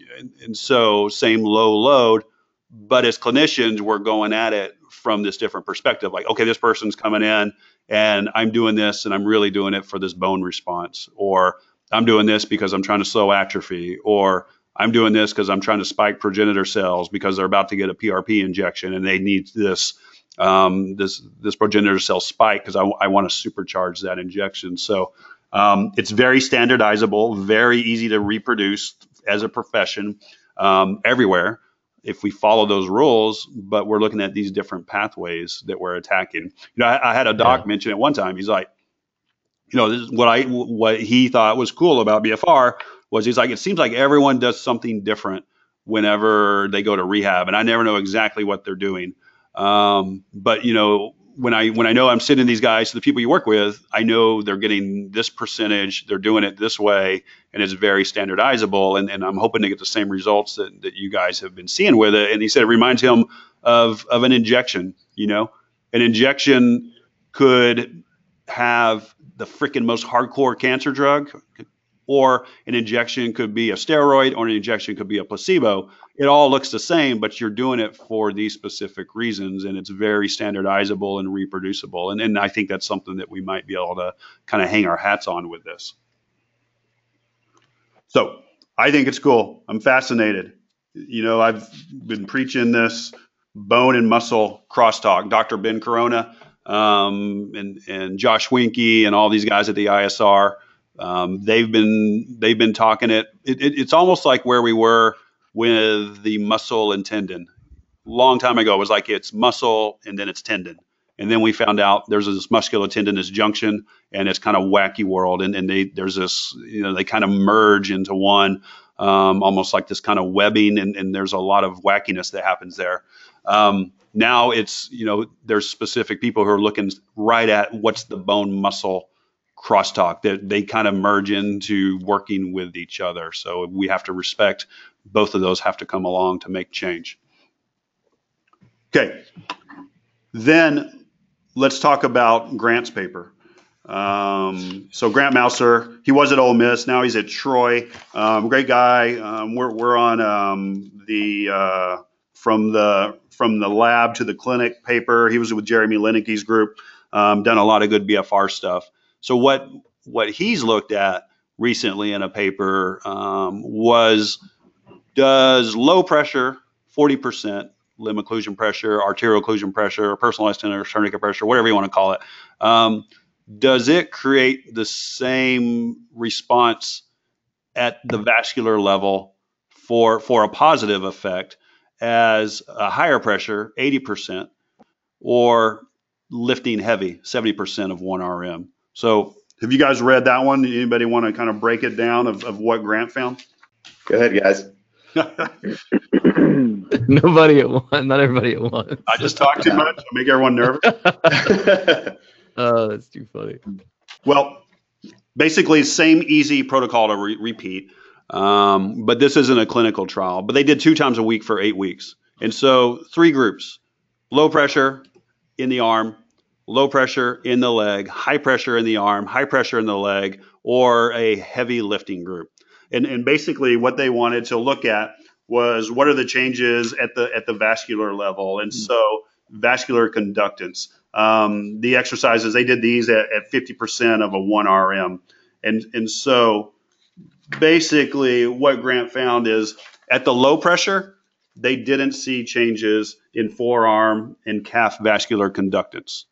so same low load, but as clinicians, we're going at it from this different perspective. Like, okay, this person's coming in and I'm doing this and I'm really doing it for this bone response, or I'm doing this because I'm trying to slow atrophy, or I'm doing this because I'm trying to spike progenitor cells because they're about to get a PRP injection and they need this progenitor cell spike because I want to supercharge that injection. So it's very standardizable, very easy to reproduce as a profession everywhere if we follow those rules, but we're looking at these different pathways that we're attacking. I had a doc mention it one time. He's like, this is what he thought was cool about BFR was he's like, it seems like everyone does something different whenever they go to rehab. And I never know exactly what they're doing. But when I know I'm sending these guys to the people you work with, I know they're getting this percentage, they're doing it this way, and it's very standardizable. And I'm hoping to get the same results that you guys have been seeing with it. And he said, it reminds him of an injection, an injection could have the freaking most hardcore cancer drug, or an injection could be a steroid, or an injection could be a placebo. It all looks the same, but you're doing it for these specific reasons, and it's very standardizable and reproducible. And I think that's something that we might be able to kind of hang our hats on with this. So I think it's cool. I'm fascinated. I've been preaching this bone and muscle crosstalk. Dr. Ben Corona, and Josh Winkie and all these guys at the ISR, they've been talking it. It's almost like where we were with the muscle and tendon. Long time ago, it was like it's muscle and then it's tendon. And then we found out there's this musculotendinous junction, and it's kind of wacky world. And there's this, they kind of merge into one, almost like this kind of webbing, and there's a lot of wackiness that happens there. Now it's, there's specific people who are looking right at what's the bone muscle crosstalk that they kind of merge into working with each other. So we have to respect both of those have to come along to make change. Okay. Then let's talk about Grant's paper. So Grant Mouser, he was at Ole Miss. Now he's at Troy. Great guy. We're on from the lab to the clinic paper. He was with Jeremy Lenecke's group, done a lot of good BFR stuff. So what he's looked at recently in a paper was, does low pressure, 40% limb occlusion pressure, arterial occlusion pressure, personalized tendon or tourniquet pressure, whatever you want to call it, does it create the same response at the vascular level for a positive effect as a higher pressure, 80%, or lifting heavy, 70% of 1RM. So have you guys read that one? Anybody want to kind of break it down of what Grant found? Go ahead, guys. Nobody at once. Not everybody at once. I just talk too much. I make everyone nervous. Oh, that's too funny. Well, basically same easy protocol to repeat. But this isn't a clinical trial, but they did 2 times a week for 8 weeks. And so 3 groups, low pressure in the arm, low pressure in the leg, high pressure in the arm, high pressure in the leg, or a heavy lifting group. And basically what they wanted to look at was what are the changes at the vascular level. And so vascular conductance, the exercises, they did these at 50% of a 1RM. And so basically what Grant found is at the low pressure, they didn't see changes in forearm and calf vascular conductance.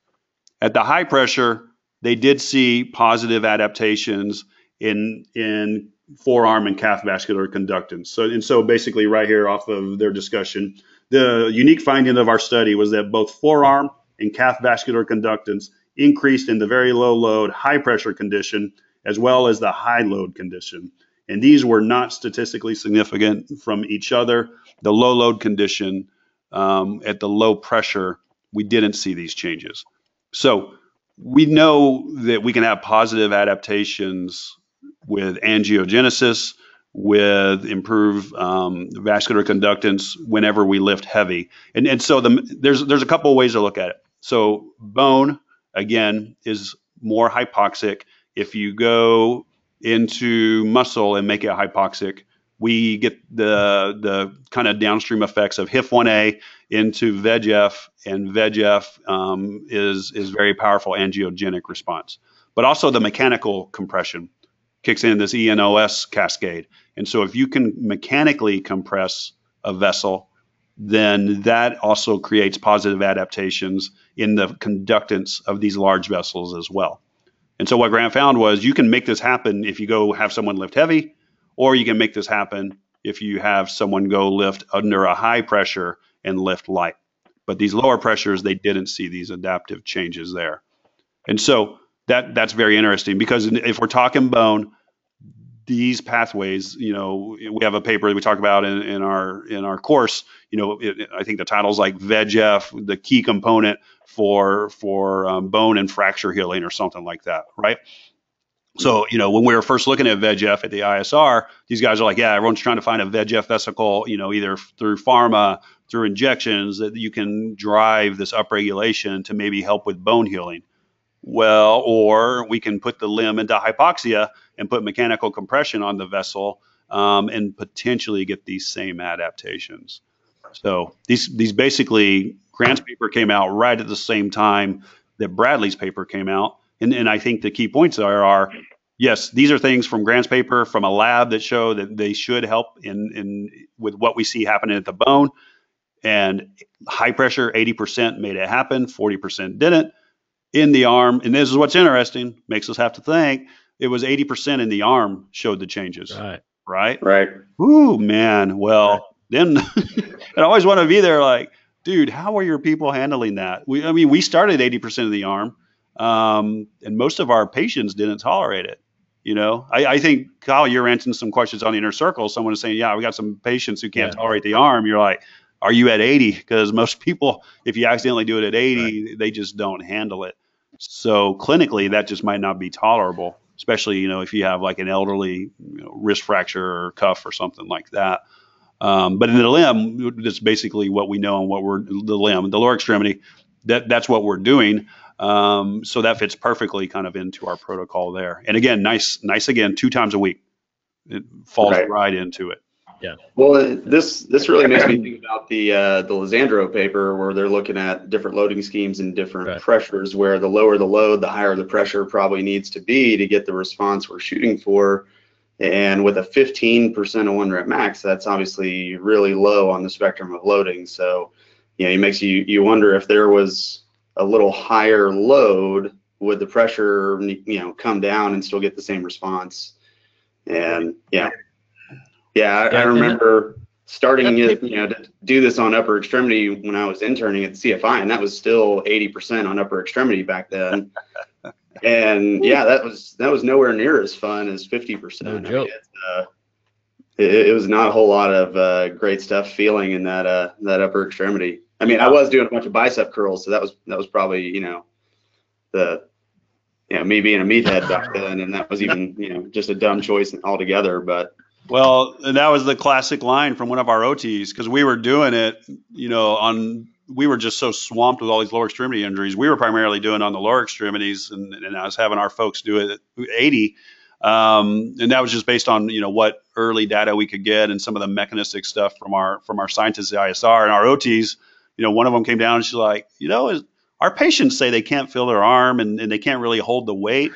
At the high pressure, they did see positive adaptations in forearm and calf vascular conductance. So basically right here off of their discussion, the unique finding of our study was that both forearm and calf vascular conductance increased in the very low load, high pressure condition, as well as the high load condition. And these were not statistically significant from each other. The low load condition at the low pressure, we didn't see these changes. So we know that we can have positive adaptations with angiogenesis, with improved vascular conductance whenever we lift heavy. And so there's a couple of ways to look at it. So bone, again, is more hypoxic. If you go into muscle and make it hypoxic, we get the kind of downstream effects of HIF-1A into VEGF, and VEGF is very powerful angiogenic response. But also the mechanical compression kicks in this ENOS cascade. And so if you can mechanically compress a vessel, then that also creates positive adaptations in the conductance of these large vessels as well. And so what Grant found was you can make this happen if you go have someone lift heavy, or you can make this happen if you have someone go lift under a high pressure and lift light. But these lower pressures, they didn't see these adaptive changes there. And so that's very interesting, because if we're talking bone, these pathways, you know, we have a paper that we talk about in our course, you know, I think the title's like VEGF, the key component for bone and fracture healing or something like that, right? So, you know, when we were first looking at VEGF at the ISR, these guys are like, yeah, everyone's trying to find a VEGF vesicle, you know, either through pharma, through injections, that you can drive this upregulation to maybe help with bone healing. Well, or we can put the limb into hypoxia and put mechanical compression on the vessel and potentially get these same adaptations. So these basically, Grant's paper came out right at the same time that Bradley's paper came out. And I think the key points are, yes, these are things from Grant's paper, from a lab, that show that they should help with what we see happening at the bone. And high pressure, 80% made it happen, 40% didn't. In the arm, and this is what's interesting, makes us have to think, it was 80% in the arm showed the changes. Right. Ooh, man. Well, then and I always want to be there like, dude, how are your people handling that? We started 80% of the arm. And most of our patients didn't tolerate it. You know, I think, Kyle, you're answering some questions on the inner circle. Someone is saying, yeah, we got some patients who can't tolerate the arm. You're like, are you at 80? Because most people, if you accidentally do it at 80, they just don't handle it. So clinically, that just might not be tolerable, especially, you know, if you have like an elderly, you know, wrist fracture or cuff or something like that. But in the limb, that's basically what we know and what we're, the limb, the lower extremity, that's what we're doing. So that fits perfectly kind of into our protocol there. And again, nice again, 2 times a week. It falls right into it. Yeah. Well, this really makes me think about the Lisandro paper, where they're looking at different loading schemes and different pressures, where the lower the load, the higher the pressure probably needs to be to get the response we're shooting for. And with a 15% of 1 rep max, that's obviously really low on the spectrum of loading. So, you know, it makes you wonder if there was a little higher load, would the pressure, you know, come down and still get the same response? And I remember starting it, you know, to do this on upper extremity when I was interning at CFI, and that was still 80% on upper extremity back then. And yeah, that was nowhere near as fun as 50%. No joke. It was not a whole lot of great stuff feeling in that upper extremity. I mean, I was doing a bunch of bicep curls, so that was probably, you know, me being a meathead back then, and that was even, you know, just a dumb choice altogether. But well, and that was the classic line from one of our OTs, because we were doing it, you know, we were just so swamped with all these lower extremity injuries. We were primarily doing on the lower extremities, and I was having our folks do it at 80. And that was just based on, you know, what early data we could get and some of the mechanistic stuff from our scientists at ISR and our OTs. You know, one of them came down and she's like, you know, our patients say they can't feel their arm and they can't really hold the weight.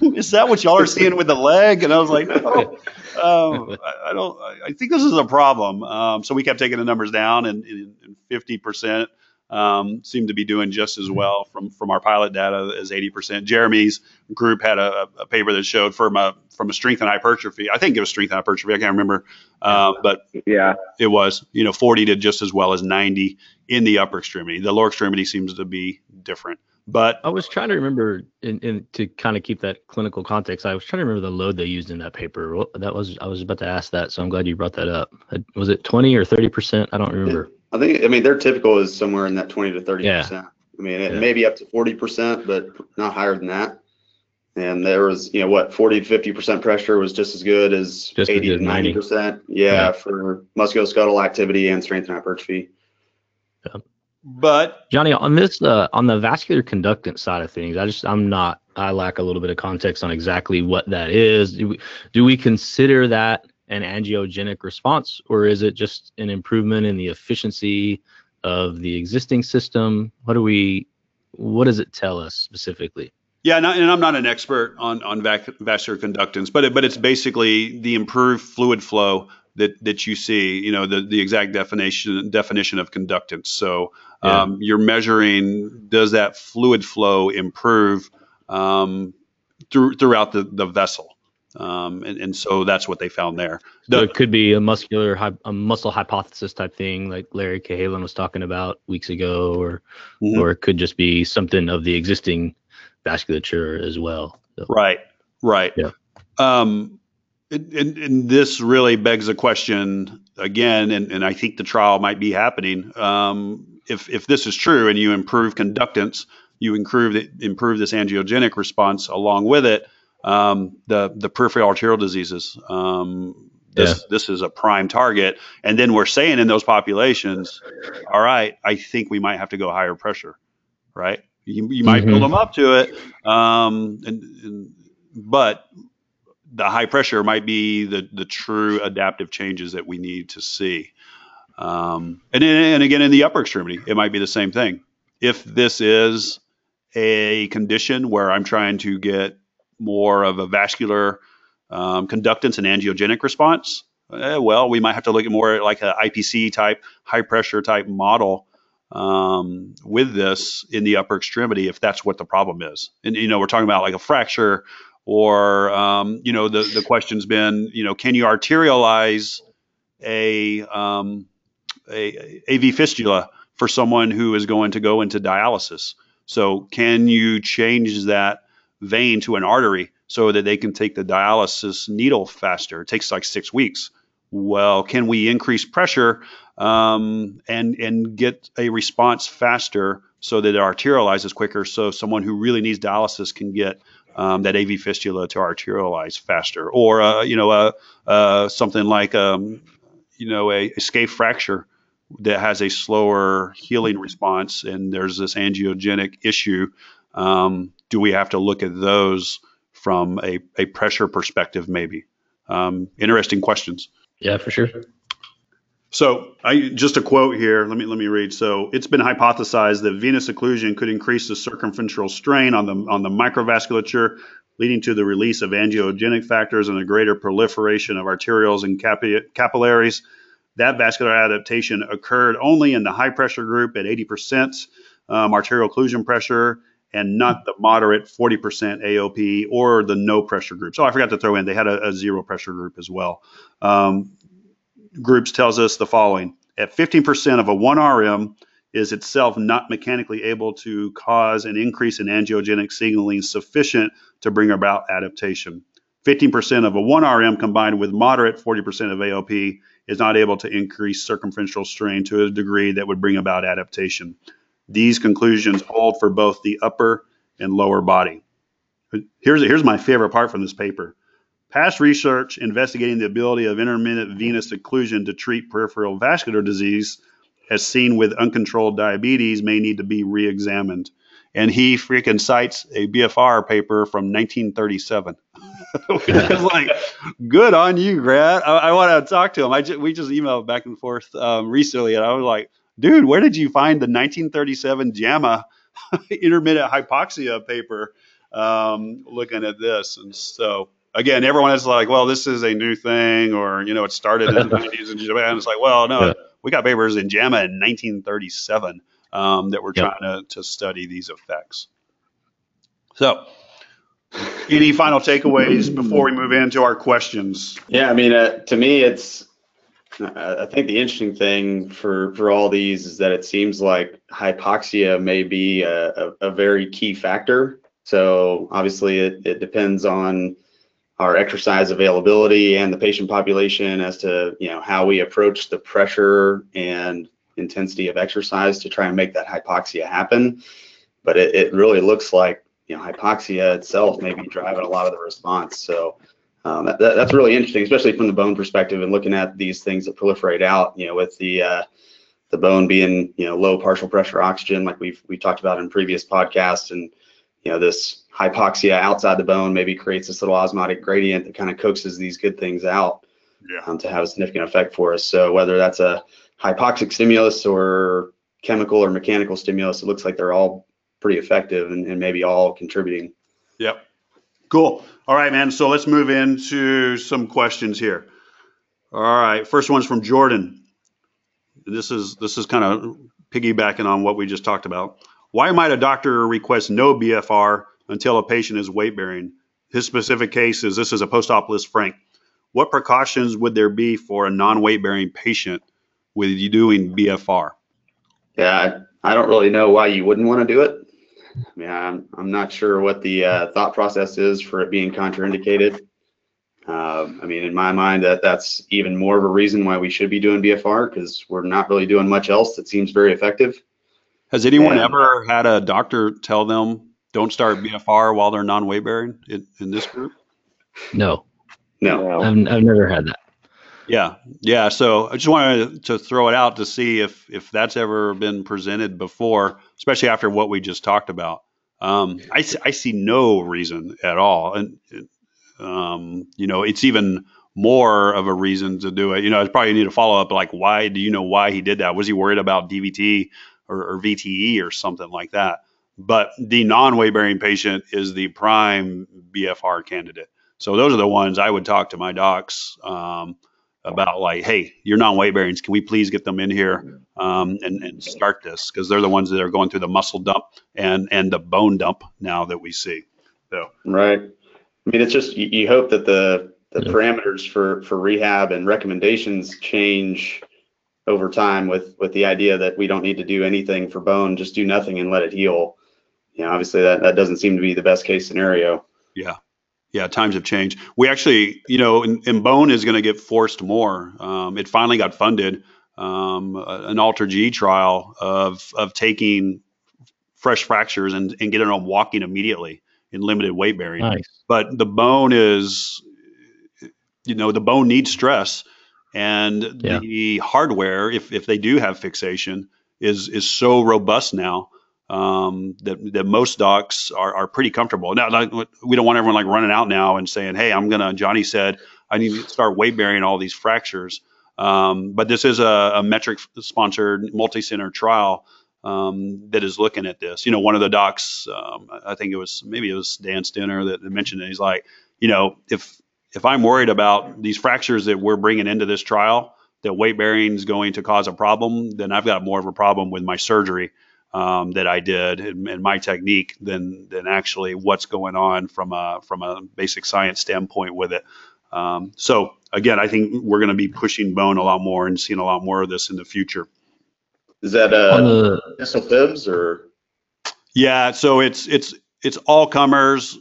Is that what y'all are seeing with the leg? And I was like, no, I think this is a problem. So we kept taking the numbers down, and 50% seemed to be doing just as well from our pilot data as 80%. Jeremy's group had a paper that showed from a strength and hypertrophy. I think it was strength and hypertrophy. I can't remember. But yeah, it was, you know, 40 did just as well as 90 in the upper extremity. The lower extremity seems to be different. But I was trying to remember, and to kind of keep that clinical context, I was trying to remember the load they used in that paper. I was about to ask that, so I'm glad you brought that up. Was it 20 or 30%? I don't remember. I think, I mean, their typical is somewhere in that 20 to 30%. Yeah. I mean, it may be up to 40%, but not higher than that. And there was, you know, what, 40 to 50% pressure was just as good as just 80 to 90%. Yeah, for musculoskeletal activity and strength and hypertrophy. Yeah. But Johnny, on this, on the vascular conductance side of things, I lack a little bit of context on exactly what that is. Do we consider that an angiogenic response, or is it just an improvement in the efficiency of the existing system? What does it tell us specifically? Yeah, and I'm not an expert on vascular conductance, but it's basically the improved fluid flow that you see, you know, the exact definition of conductance. So you're measuring, does that fluid flow improve throughout the vessel? And so that's what they found there. So it could be a muscle hypothesis type thing, like Larry Cahalan was talking about weeks ago, or it could just be something of the existing vasculature as well. So, right. Yeah. And this really begs a question again, and I think the trial might be happening. If this is true, and you improve conductance, you improve this angiogenic response along with it. The peripheral arterial diseases. This is a prime target, and then we're saying in those populations, all right, I think we might have to go higher pressure, right? You might build them up to it, but the high pressure might be the true adaptive changes that we need to see. And again, in the upper extremity, it might be the same thing. If this is a condition where I'm trying to get more of a vascular conductance and angiogenic response, well, we might have to look at more like an IPC type, high pressure type model with this in the upper extremity, if that's what the problem is. And, you know, we're talking about like a fracture, or, you know, the question's been, you know, can you arterialize a AV fistula for someone who is going to go into dialysis? So can you change that vein to an artery so that they can take the dialysis needle faster? It takes like 6 weeks. Well, can we increase pressure and get a response faster so that it arterializes quicker, so someone who really needs dialysis can get that AV fistula to arterialize faster? Or, you know, something like, you know, a scaped fracture that has a slower healing response, and there's this angiogenic issue. Do we have to look at those from a pressure perspective, maybe? Interesting questions. Yeah, for sure. So just a quote here. Let me read. So it's been hypothesized that venous occlusion could increase the circumferential strain on the microvasculature, leading to the release of angiogenic factors and a greater proliferation of arterioles and capillaries. That vascular adaptation occurred only in the high pressure group at 80% arterial occlusion pressure, and not the moderate 40% AOP or the no pressure group. So I forgot to throw in, they had a zero pressure group as well. Groups tells us the following: at 15% of a 1RM is itself not mechanically able to cause an increase in angiogenic signaling sufficient to bring about adaptation. 15% of a 1RM combined with moderate 40% of AOP is not able to increase circumferential strain to a degree that would bring about adaptation. These conclusions hold for both the upper and lower body. Here's my favorite part from this paper. Past research investigating the ability of intermittent venous occlusion to treat peripheral vascular disease, as seen with uncontrolled diabetes, may need to be re-examined. And he freaking cites a BFR paper from 1937. Which is like, good on you, Grant. I want to talk to him. We just emailed back and forth recently, and I was like, dude, where did you find the 1937 JAMA intermittent hypoxia paper looking at this? And so, again, everyone is like, well, this is a new thing, or, you know, it started in the 90s in Japan. It's like, well, no, we got papers in JAMA in 1937 that we're trying to study these effects. So any final takeaways before we move into our questions? Yeah, I mean, to me, I think the interesting thing for all these is that it seems like hypoxia may be a very key factor. So obviously it depends on our exercise availability and the patient population as to, you know, how we approach the pressure and intensity of exercise to try and make that hypoxia happen. But it really looks like, you know, hypoxia itself may be driving a lot of the response. So that's really interesting, especially from the bone perspective and looking at these things that proliferate out, you know, with the bone being, you know, low partial pressure oxygen, like we talked about in previous podcasts. And, you know, this hypoxia outside the bone maybe creates this little osmotic gradient that kind of coaxes these good things out. Yeah. To have a significant effect for us. So whether that's a hypoxic stimulus or chemical or mechanical stimulus, it looks like they're all pretty effective and maybe all contributing. Yep. Cool. All right, man. So let's move into some questions here. All right. First one's from Jordan. This is kind of piggybacking on what we just talked about. Why might a doctor request no BFR until a patient is weight bearing? His specific case is this is a post-op list, Frank. What precautions would there be for a non-weight bearing patient with you doing BFR? Yeah, I don't really know why you wouldn't want to do it. I mean, I'm not sure what the thought process is for it being contraindicated. I mean, in my mind, that's even more of a reason why we should be doing BFR, because we're not really doing much else that seems very effective. Has anyone ever had a doctor tell them don't start BFR while they're non-weight bearing in this group? No. No, I've never had that. Yeah. So I just wanted to throw it out to see if that's ever been presented before, especially after what we just talked about. I see no reason at all, and you know, it's even more of a reason to do it. You know, I probably need a follow up. Like, why do you know why he did that? Was he worried about DVT or VTE or something like that? But the non-weight bearing patient is the prime BFR candidate. So those are the ones I would talk to my docs about, like, hey, you're non-weight bearings. Can we please get them in here and start this? Because they're the ones that are going through the muscle dump and the bone dump now that we see. So right. I mean, it's just you hope that the parameters for rehab and recommendations change over time with the idea that we don't need to do anything for bone, just do nothing and let it heal. You know, obviously that doesn't seem to be the best case scenario. Yeah. Yeah, times have changed. We actually, you know, and bone is going to get forced more. It finally got funded, an Alter G trial of taking fresh fractures and getting them walking immediately in limited weight bearing. Nice. But the bone is, you know, the bone needs stress, and the hardware, if they do have fixation, is so robust now. That most docs are pretty comfortable. Now, like, we don't want everyone like running out now and saying, hey, Johnny said, I need to start weight bearing all these fractures. But this is a metric sponsored multi-center trial, that is looking at this. You know, one of the docs, I think it was Dan Stenner that mentioned it. He's like, you know, if I'm worried about these fractures that we're bringing into this trial, that weight bearing is going to cause a problem, then I've got more of a problem with my surgery that I did and my technique than actually what's going on from a basic science standpoint with it. So again, I think we're going to be pushing bone a lot more and seeing a lot more of this in the future. Is that SFMs or? Yeah, so it's all comers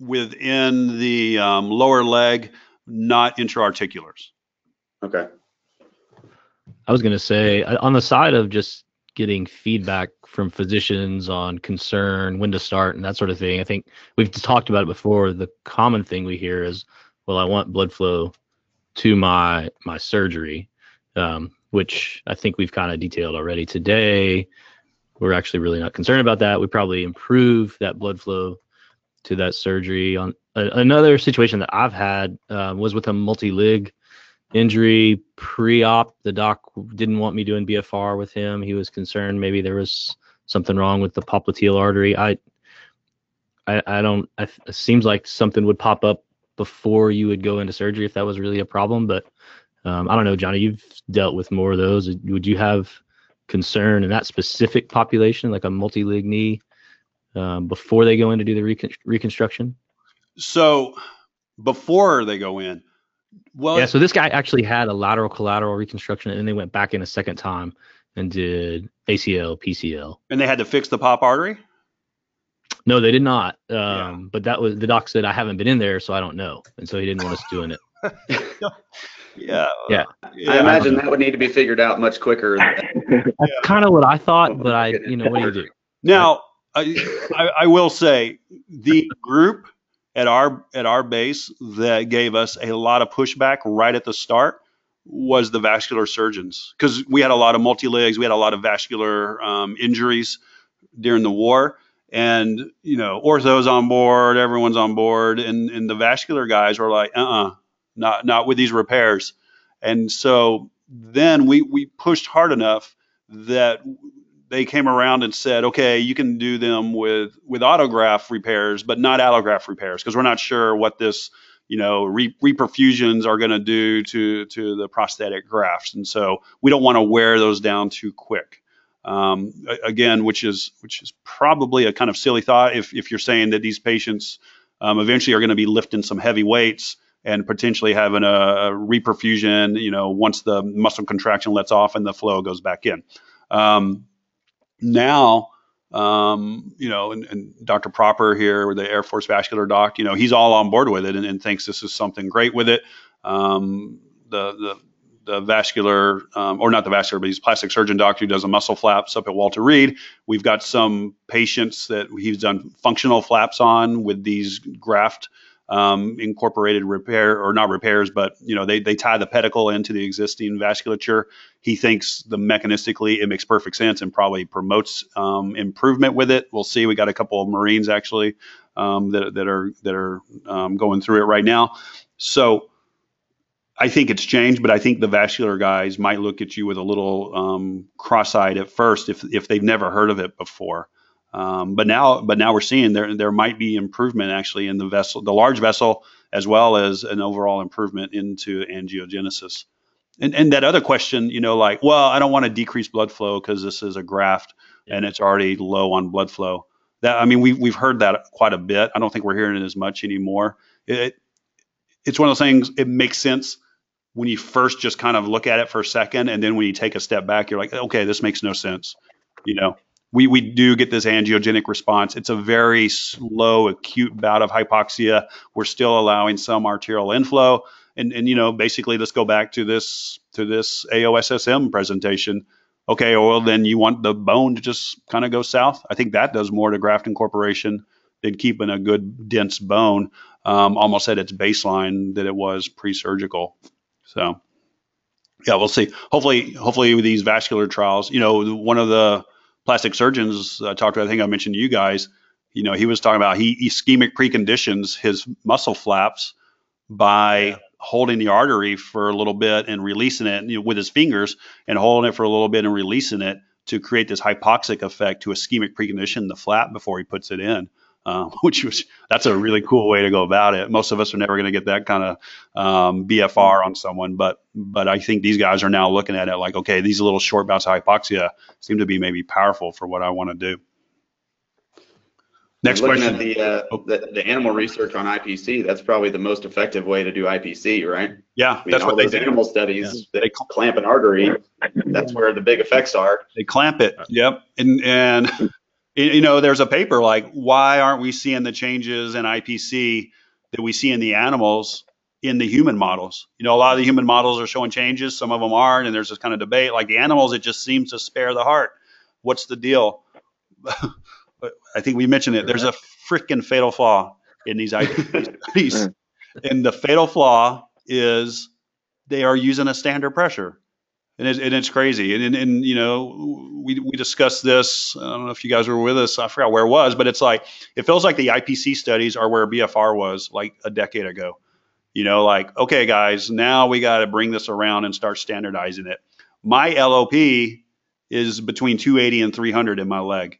within the lower leg, not intra-articulars. Okay. I was going to say on the side of just getting feedback from physicians on concern, when to start, and that sort of thing. I think we've talked about it before. The common thing we hear is, well, I want blood flow to my surgery, which I think we've kind of detailed already today. We're actually really not concerned about that. We probably improve that blood flow to that surgery. On another situation that I've had was with a multi-lig injury pre-op. The doc didn't want me doing BFR with him. He was concerned maybe there was something wrong with the popliteal artery. It seems like something would pop up before you would go into surgery if that was really a problem. But I don't know, Johnny, you've dealt with more of those. Would you have concern in that specific population, like a multi-lig knee, before they go in to do the reconstruction? So before they go in. Well, yeah, so this guy actually had a lateral collateral reconstruction, and then they went back in a second time and did ACL, PCL. And they had to fix the pop artery? No, they did not. But that was the doc said, I haven't been in there, so I don't know. And so he didn't want us doing it. Yeah. I imagine that would need to be figured out much quicker. That's kind of what I thought, but what do you do? Now, I will say the group at our base that gave us a lot of pushback right at the start was the vascular surgeons, because we had a lot of multi-legs. We had a lot of vascular injuries during the war. And, ortho's on board, everyone's on board. And the vascular guys were like, not with these repairs. And so then we pushed hard enough that they came around and said, okay, you can do them with autograft repairs, but not allograft repairs, because we're not sure what this, reperfusions are going to do to the prosthetic grafts. And so we don't want to wear those down too quick. Again, which is probably a kind of silly thought if you're saying that these patients eventually are going to be lifting some heavy weights and potentially having a reperfusion, once the muscle contraction lets off and the flow goes back in. Now, Dr. Proper here, the Air Force vascular doc, he's all on board with it and thinks this is something great with it. The vascular, or not the vascular, but he's a plastic surgeon doc who does a muscle flaps up at Walter Reed. We've got some patients that he's done functional flaps on with these graft incorporated repair, or not repairs, but they tie the pedicle into the existing vasculature. He thinks mechanistically it makes perfect sense and probably promotes improvement with it. We'll see. We got a couple of Marines actually that are going through it right now. So I think it's changed, but I think the vascular guys might look at you with a little cross-eyed at first if they've never heard of it before. But now we're seeing there might be improvement actually in the vessel, the large vessel, as well as an overall improvement into angiogenesis. And that other question, I don't want to decrease blood flow because this is a graft and it's already low on blood flow. We've heard that quite a bit. I don't think we're hearing it as much anymore. It's one of those things. It makes sense when you first just kind of look at it for a second, and then when you take a step back, you're like, okay, this makes no sense. We do get this angiogenic response. It's a very slow, acute bout of hypoxia. We're still allowing some arterial inflow. And basically, let's go back to this AOSSM presentation. Okay, well, then you want the bone to just kind of go south. I think that does more to graft incorporation than keeping a good, dense bone almost at its baseline that it was pre-surgical. So, yeah, we'll see. Hopefully with these vascular trials, one of the plastic surgeons I talked to, I think I mentioned to you guys, he was talking about he ischemic preconditions his muscle flaps by holding the artery for a little bit and releasing it with his fingers, and holding it for a little bit and releasing it to create this hypoxic effect to ischemic precondition the flap before he puts it in, that's a really cool way to go about it. Most of us are never going to get that kind of BFR on someone, but I think these guys are now looking at it like, okay, these little short bouts of hypoxia seem to be maybe powerful for what I want to do. Next question. At the animal research on IPC, that's probably the most effective way to do IPC, right? Yeah, that's what they do. Animal studies, they clamp an artery. That's where the big effects are. They clamp it. Yep, and. There's a paper like, why aren't we seeing the changes in IPC that we see in the animals in the human models? A lot of the human models are showing changes. Some of them aren't. And there's this kind of debate, like the animals, it just seems to spare the heart. What's the deal? I think we mentioned it. There's a freaking fatal flaw in these IPC studies. And the fatal flaw is they are using a standard pressure. And it's crazy. We discussed this. I don't know if you guys were with us. I forgot where it was, but it's like, it feels like the IPC studies are where BFR was like a decade ago. Okay, guys, now we got to bring this around and start standardizing it. My LOP is between 280 and 300 in my leg.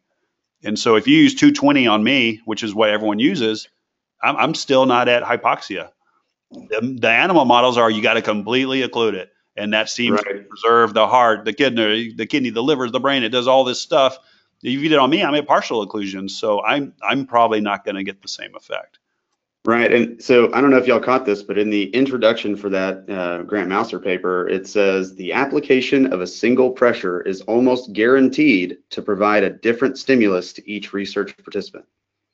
And so if you use 220 on me, which is what everyone uses, I'm still not at hypoxia. The animal models are, you got to completely occlude it. And that seems to preserve the heart, the kidney, the liver, the brain. It does all this stuff. If you did it on me, I'm at partial occlusion. So I'm probably not going to get the same effect. Right. And so I don't know if y'all caught this, but in the introduction for that Grant Mouser paper, it says the application of a single pressure is almost guaranteed to provide a different stimulus to each research participant.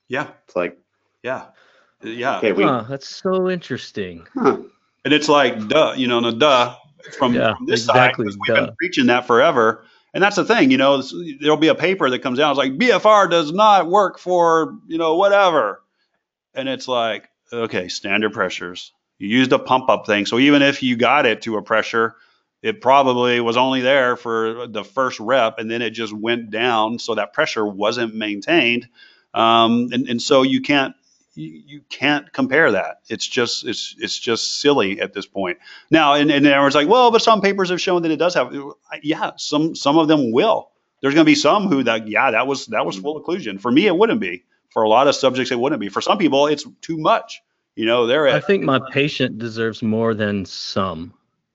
Yeah. It's like. Yeah. Yeah. Okay, that's so interesting. Huh. And it's like, duh, you know, no, duh from, yeah, from this exactly, side. We've been preaching that forever. And that's the thing, you know, there'll be a paper that comes out. It's like BFR does not work for, you know, whatever. And it's like, okay, standard pressures. You used a pump up thing. So even if you got it to a pressure, it probably was only there for the first rep and then it just went down. So that pressure wasn't maintained. And so you can't compare that. It's just silly at this point now. And everyone's like, well, but some papers have shown that it does have, yeah, some of them will. There's going to be some who that, yeah, that was full occlusion. For me, it wouldn't be. For a lot of subjects, it wouldn't be. For some people, it's too much, you know, I think my patient deserves more than some.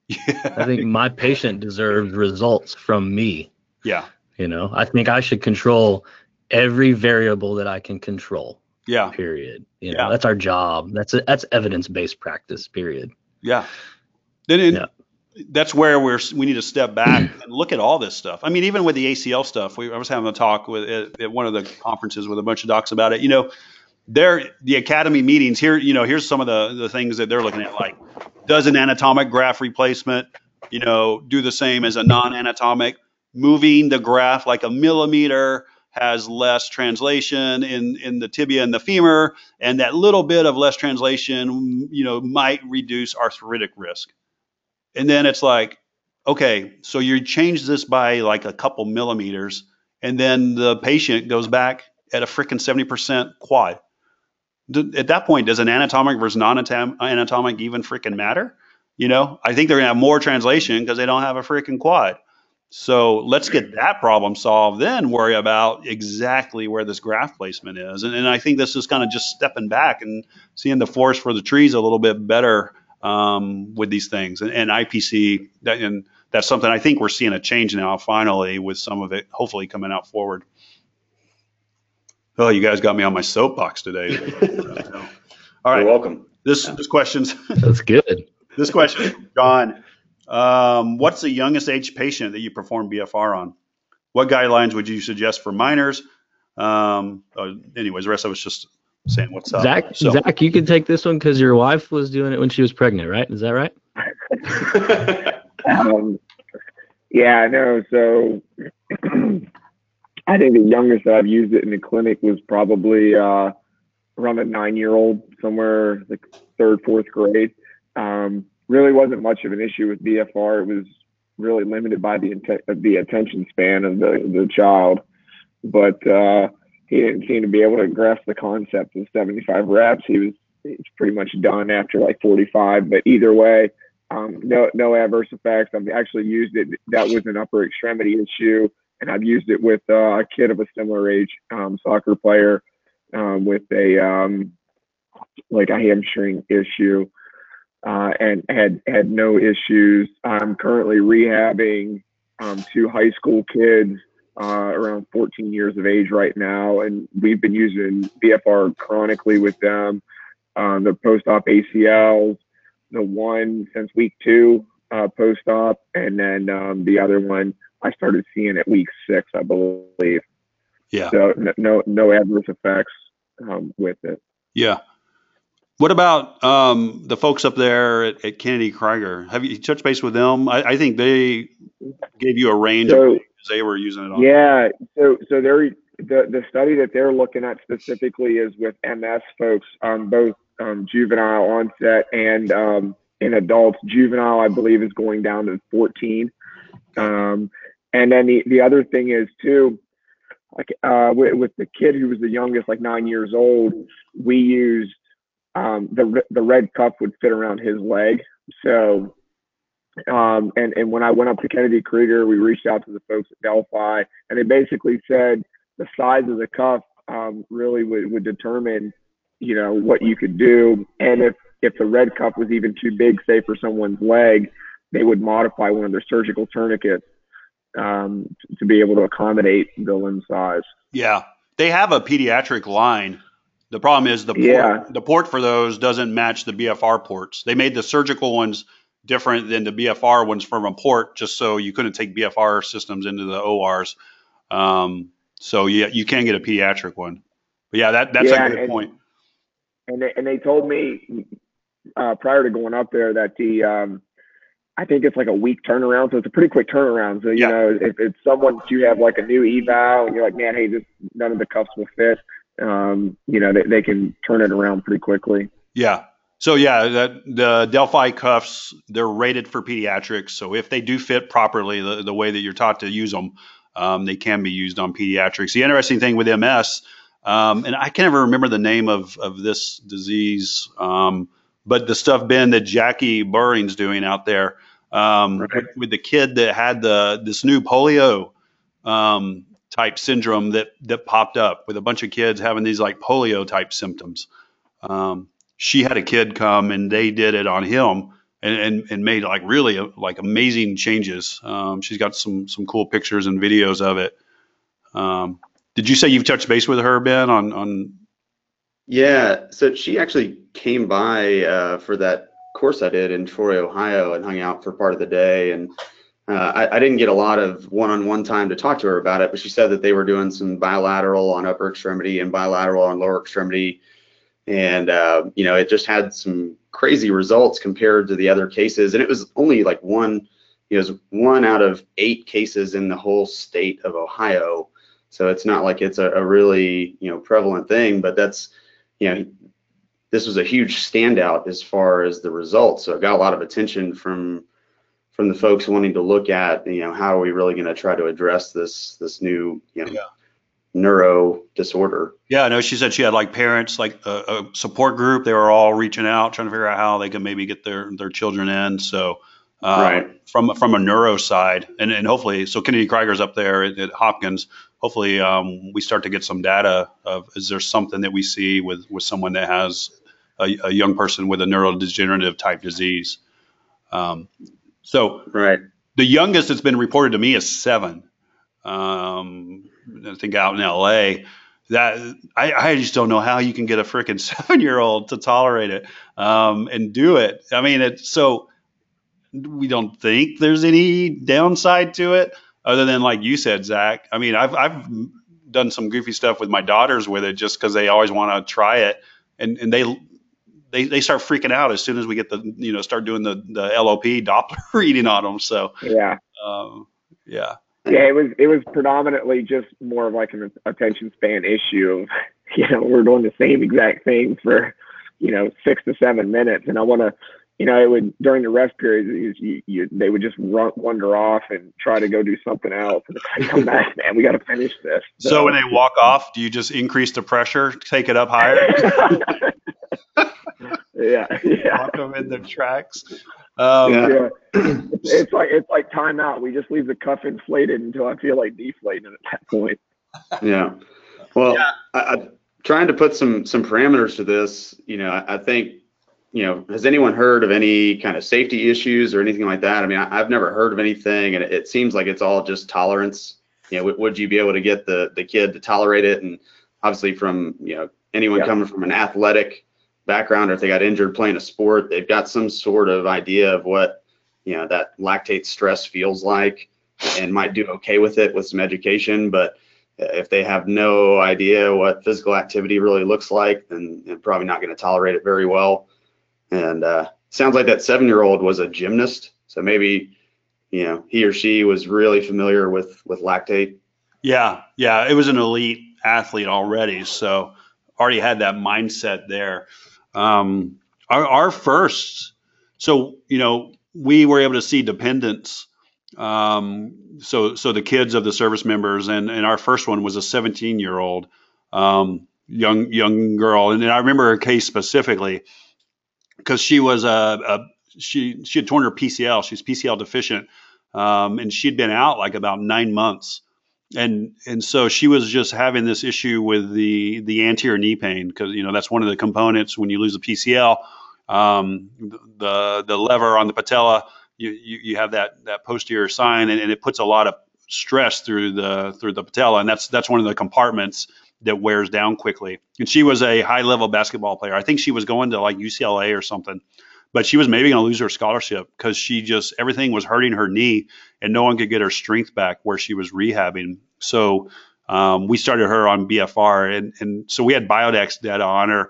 Yeah. I think my patient deserves results from me. Yeah. You know, I think I should control every variable that I can control. Yeah. Period. You know, that's our job. That's evidence-based practice, period. Yeah. That's where we need to step back and look at all this stuff. I mean, even with the ACL stuff, I was having a talk at one of the conferences with a bunch of docs about it. You know, the academy meetings here, you know, here's some of the things that they're looking at, like, does an anatomic graft replacement, you know, do the same as a non-anatomic? Moving the graft like a millimeter has less translation in the tibia and the femur, and that little bit of less translation, you know, might reduce arthritic risk. And then it's like, okay, so you change this by like a couple millimeters, and then the patient goes back at a freaking 70% quad. At that point, does an anatomic versus non-anatomic even freaking matter? You know, I think they're gonna have more translation because they don't have a freaking quad. So let's get that problem solved, then worry about exactly where this graft placement is. And I think this is kind of just stepping back and seeing the forest for the trees a little bit better with these things. And IPC, and that's something I think we're seeing a change now finally with some of it hopefully coming out forward. Oh, you guys got me on my soapbox today. All right. You're welcome. This question's that's good. This question, John. What's the youngest age patient that you perform BFR on? What guidelines would you suggest for minors? Anyways, the rest I was just saying what's up. Zach, you can take this one because your wife was doing it when she was pregnant, right? Is that right? Yeah, I know. So I think the youngest that I've used it in the clinic was probably around a 9-year-old, somewhere like third, fourth grade. Really wasn't much of an issue with BFR. It was really limited by the attention span of the child, but he didn't seem to be able to grasp the concept of 75 reps. He was pretty much done after like 45. But either way, no adverse effects. I've actually used it. That was an upper extremity issue, and I've used it with a kid of a similar age, soccer player, with a like a hamstring issue. And had no issues. I'm currently rehabbing two high school kids around 14 years of age right now, and we've been using BFR chronically with them. The post-op ACLs, the one since week 2 post-op, and then the other one I started seeing at week 6, I believe. Yeah. So no adverse effects with it. Yeah. What about the folks up there at Kennedy Krieger? Have you touched base with them? I think they gave you a range of things they were using it on. Yeah, so they're, the study that they're looking at specifically is with MS folks, both juvenile onset and in adults. Juvenile, I believe, is going down to 14. And then the other thing is, too, like with the kid who was the youngest, like 9 years old, we used the red cuff would fit around his leg. So, and when I went up to Kennedy Krieger, we reached out to the folks at Delphi, and they basically said the size of the cuff really would determine, you know, what you could do. And if the red cuff was even too big, say for someone's leg, they would modify one of their surgical tourniquets to be able to accommodate the limb size. Yeah, they have a pediatric line. The problem is the port for those doesn't match the BFR ports. They made the surgical ones different than the BFR ones from a port, just so you couldn't take BFR systems into the ORs. So yeah, you can get a pediatric one. But yeah, that's a good point. And they told me prior to going up there that the I think it's like a week turnaround, so it's a pretty quick turnaround. So, you know, if it's someone that you have like a new eval and you're like, man, hey, just none of the cuffs will fit, you know, they can turn it around pretty quickly. Yeah. So, yeah, the Delphi cuffs, they're rated for pediatrics. So if they do fit properly the way that you're taught to use them, they can be used on pediatrics. The interesting thing with MS, and I can't ever remember the name of this disease, but the stuff, Ben, that Jackie Buring's doing out there with the kid that had this new polio type syndrome that popped up with a bunch of kids having these like polio type symptoms. She had a kid come and they did it on him and made like really like amazing changes. She's got some cool pictures and videos of it. Did you say you've touched base with her, Ben, on? Yeah. So she actually came by for that course I did in Troy, Ohio, and hung out for part of the day. And I didn't get a lot of one-on-one time to talk to her about it, but she said that they were doing some bilateral on upper extremity and bilateral on lower extremity. And, you know, it just had some crazy results compared to the other cases. And it was only like one out of 8 cases in the whole state of Ohio. So it's not like it's a really, you know, prevalent thing, but that's, you know, this was a huge standout as far as the results. So it got a lot of attention from the folks wanting to look at, you know, how are we really going to try to address this new, you know, neuro disorder. Yeah, I know she said she had like parents, like a support group. They were all reaching out, trying to figure out how they could maybe get their children in. So from a neuro side and hopefully, so Kennedy Krieger's up there at Hopkins. Hopefully we start to get some data of, is there something that we see with someone that has a young person with a neurodegenerative type disease? The youngest that's been reported to me is 7. I think out in LA, that I just don't know how you can get a freaking 7-year-old to tolerate it and do it. I mean, so we don't think there's any downside to it other than like you said, Zach. I mean, I've done some goofy stuff with my daughters with it just because they always want to try it, and they start freaking out as soon as we get start doing the LOP Doppler reading on them. So Yeah, it was predominantly just more of like an attention span issue. You know, we're doing the same exact thing for, you know, 6 to 7 minutes, and I want to, you know, it would during the rest periods they would just wander off and try to go do something else, and it's like, man, we got to finish this. So when they walk off, do you just increase the pressure, take it up higher? Yeah, lock them in their tracks. It's like timeout. We just leave the cuff inflated until I feel like deflating at that point. Yeah. Well, yeah. I trying to put some parameters to this. You know, I think, you know, has anyone heard of any kind of safety issues or anything like that? I mean, I've never heard of anything, and it seems like it's all just tolerance. You know, would you be able to get the kid to tolerate it? And obviously, from, you know, anyone coming from an athletic background, or if they got injured playing a sport, they've got some sort of idea of what, you know, that lactate stress feels like, and might do okay with it with some education. But if they have no idea what physical activity really looks like, then they're probably not going to tolerate it very well. And sounds like that 7-year-old was a gymnast, so maybe, you know, he or she was really familiar with lactate. It was an elite athlete already, so already had that mindset there. Our first, so, you know, we were able to see dependents. So the kids of the service members, and our first one was a 17-year-old young girl. And I remember her case specifically because she was she had torn her PCL. She's PCL deficient. And she'd been out like about 9 months. And so she was just having this issue with the anterior knee pain, because, you know, that's one of the components when you lose a PCL, the lever on the patella, you have that posterior sign, and it puts a lot of stress through the patella. And that's one of the compartments that wears down quickly. And she was a high level basketball player. I think she was going to like UCLA or something, but she was maybe going to lose her scholarship because she just, everything was hurting her knee and no one could get her strength back where she was rehabbing. So we started her on BFR, and so we had Biodex data on her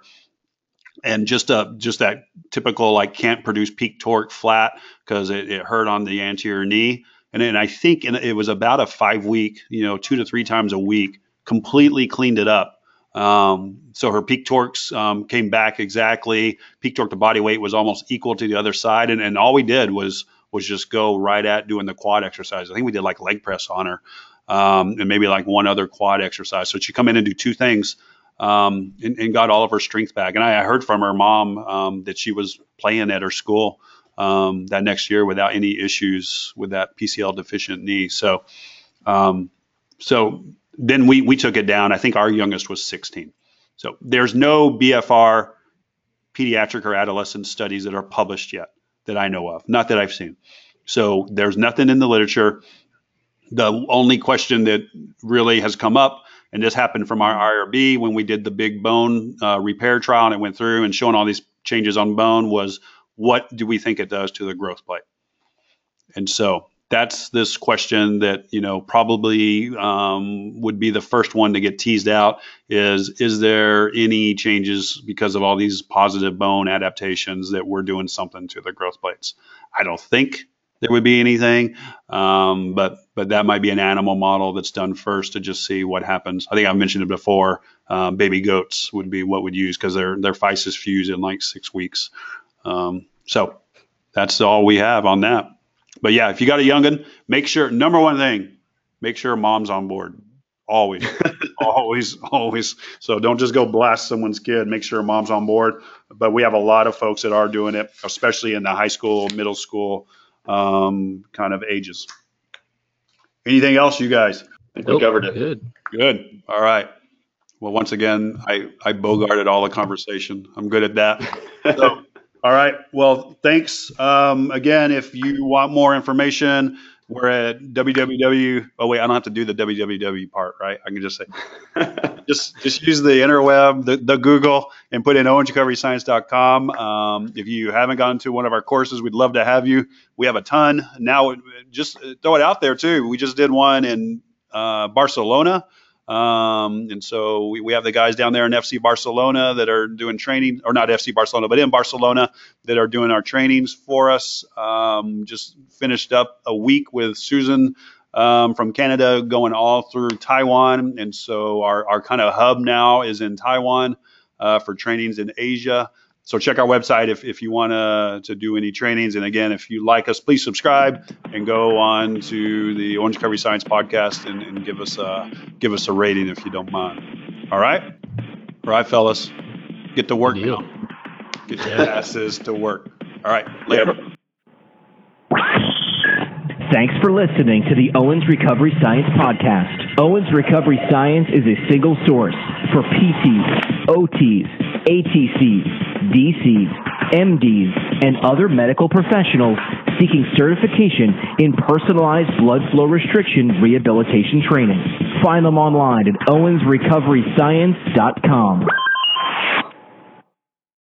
And just that typical, like, can't produce peak torque flat because it hurt on the anterior knee. And then I think it was about a 5-week, 2 to 3 times a week, completely cleaned it up. So her peak torques came back exactly. Peak torque to body weight was almost equal to the other side. And all we did was just go right at doing the quad exercise. I think we did like leg press on her and maybe like one other quad exercise. So she'd come in and do two things. And got all of her strength back. And I heard from her mom that she was playing at her school that next year without any issues with that PCL deficient knee. So so then we took it down. I think our youngest was 16. So there's no BFR pediatric or adolescent studies that are published yet that I know of, not that I've seen. So there's nothing in the literature. The only question that really has come up, and this happened from our IRB when we did the big bone repair trial, and it went through and showing all these changes on bone, was what do we think it does to the growth plate? And so that's this question that, probably would be the first one to get teased out is there any changes because of all these positive bone adaptations that we're doing something to the growth plates? I don't think there would be anything, but that might be an animal model that's done first to just see what happens. I think I've mentioned it before. Baby goats would be what we'd use because their physis fuse in like 6 weeks. So that's all we have on that. But yeah, if you got a young'un, make sure, number one thing, make sure mom's on board. Always, always, always. So don't just go blast someone's kid. Make sure mom's on board. But we have a lot of folks that are doing it, especially in the high school, middle school kind of ages. Anything else, you guys? I think we covered it. Good. All right. Well, once again, I bogarted all the conversation. I'm good at that. So, all right. Well, thanks. Again, if you want more information, we're at www. Oh, wait, I don't have to do the www part, right? I can just say, just use the interweb, the Google, and put in owensrecoveryscience.com. If you haven't gone to one of our courses, we'd love to have you. We have a ton. Now, just throw it out there, too. We just did one in Barcelona. And so we have the guys down there in FC Barcelona that are doing training, or not FC Barcelona, but in Barcelona, that are doing our trainings for us. Just finished up a week with Susan from Canada, going all through Taiwan. And so our kind of hub now is in Taiwan for trainings in Asia. So check our website if you want to do any trainings. And again, if you like us, please subscribe and go on to the Orange Recovery Science Podcast and give us a rating if you don't mind. All right? All right, fellas. Get to work now. Get your asses to work. All right. Later. Thanks for listening to the Owens Recovery Science Podcast. Owens Recovery Science is a single source for PTs, OTs, ATCs, DCs, MDs, and other medical professionals seeking certification in personalized blood flow restriction rehabilitation training. Find them online at owensrecoveryscience.com.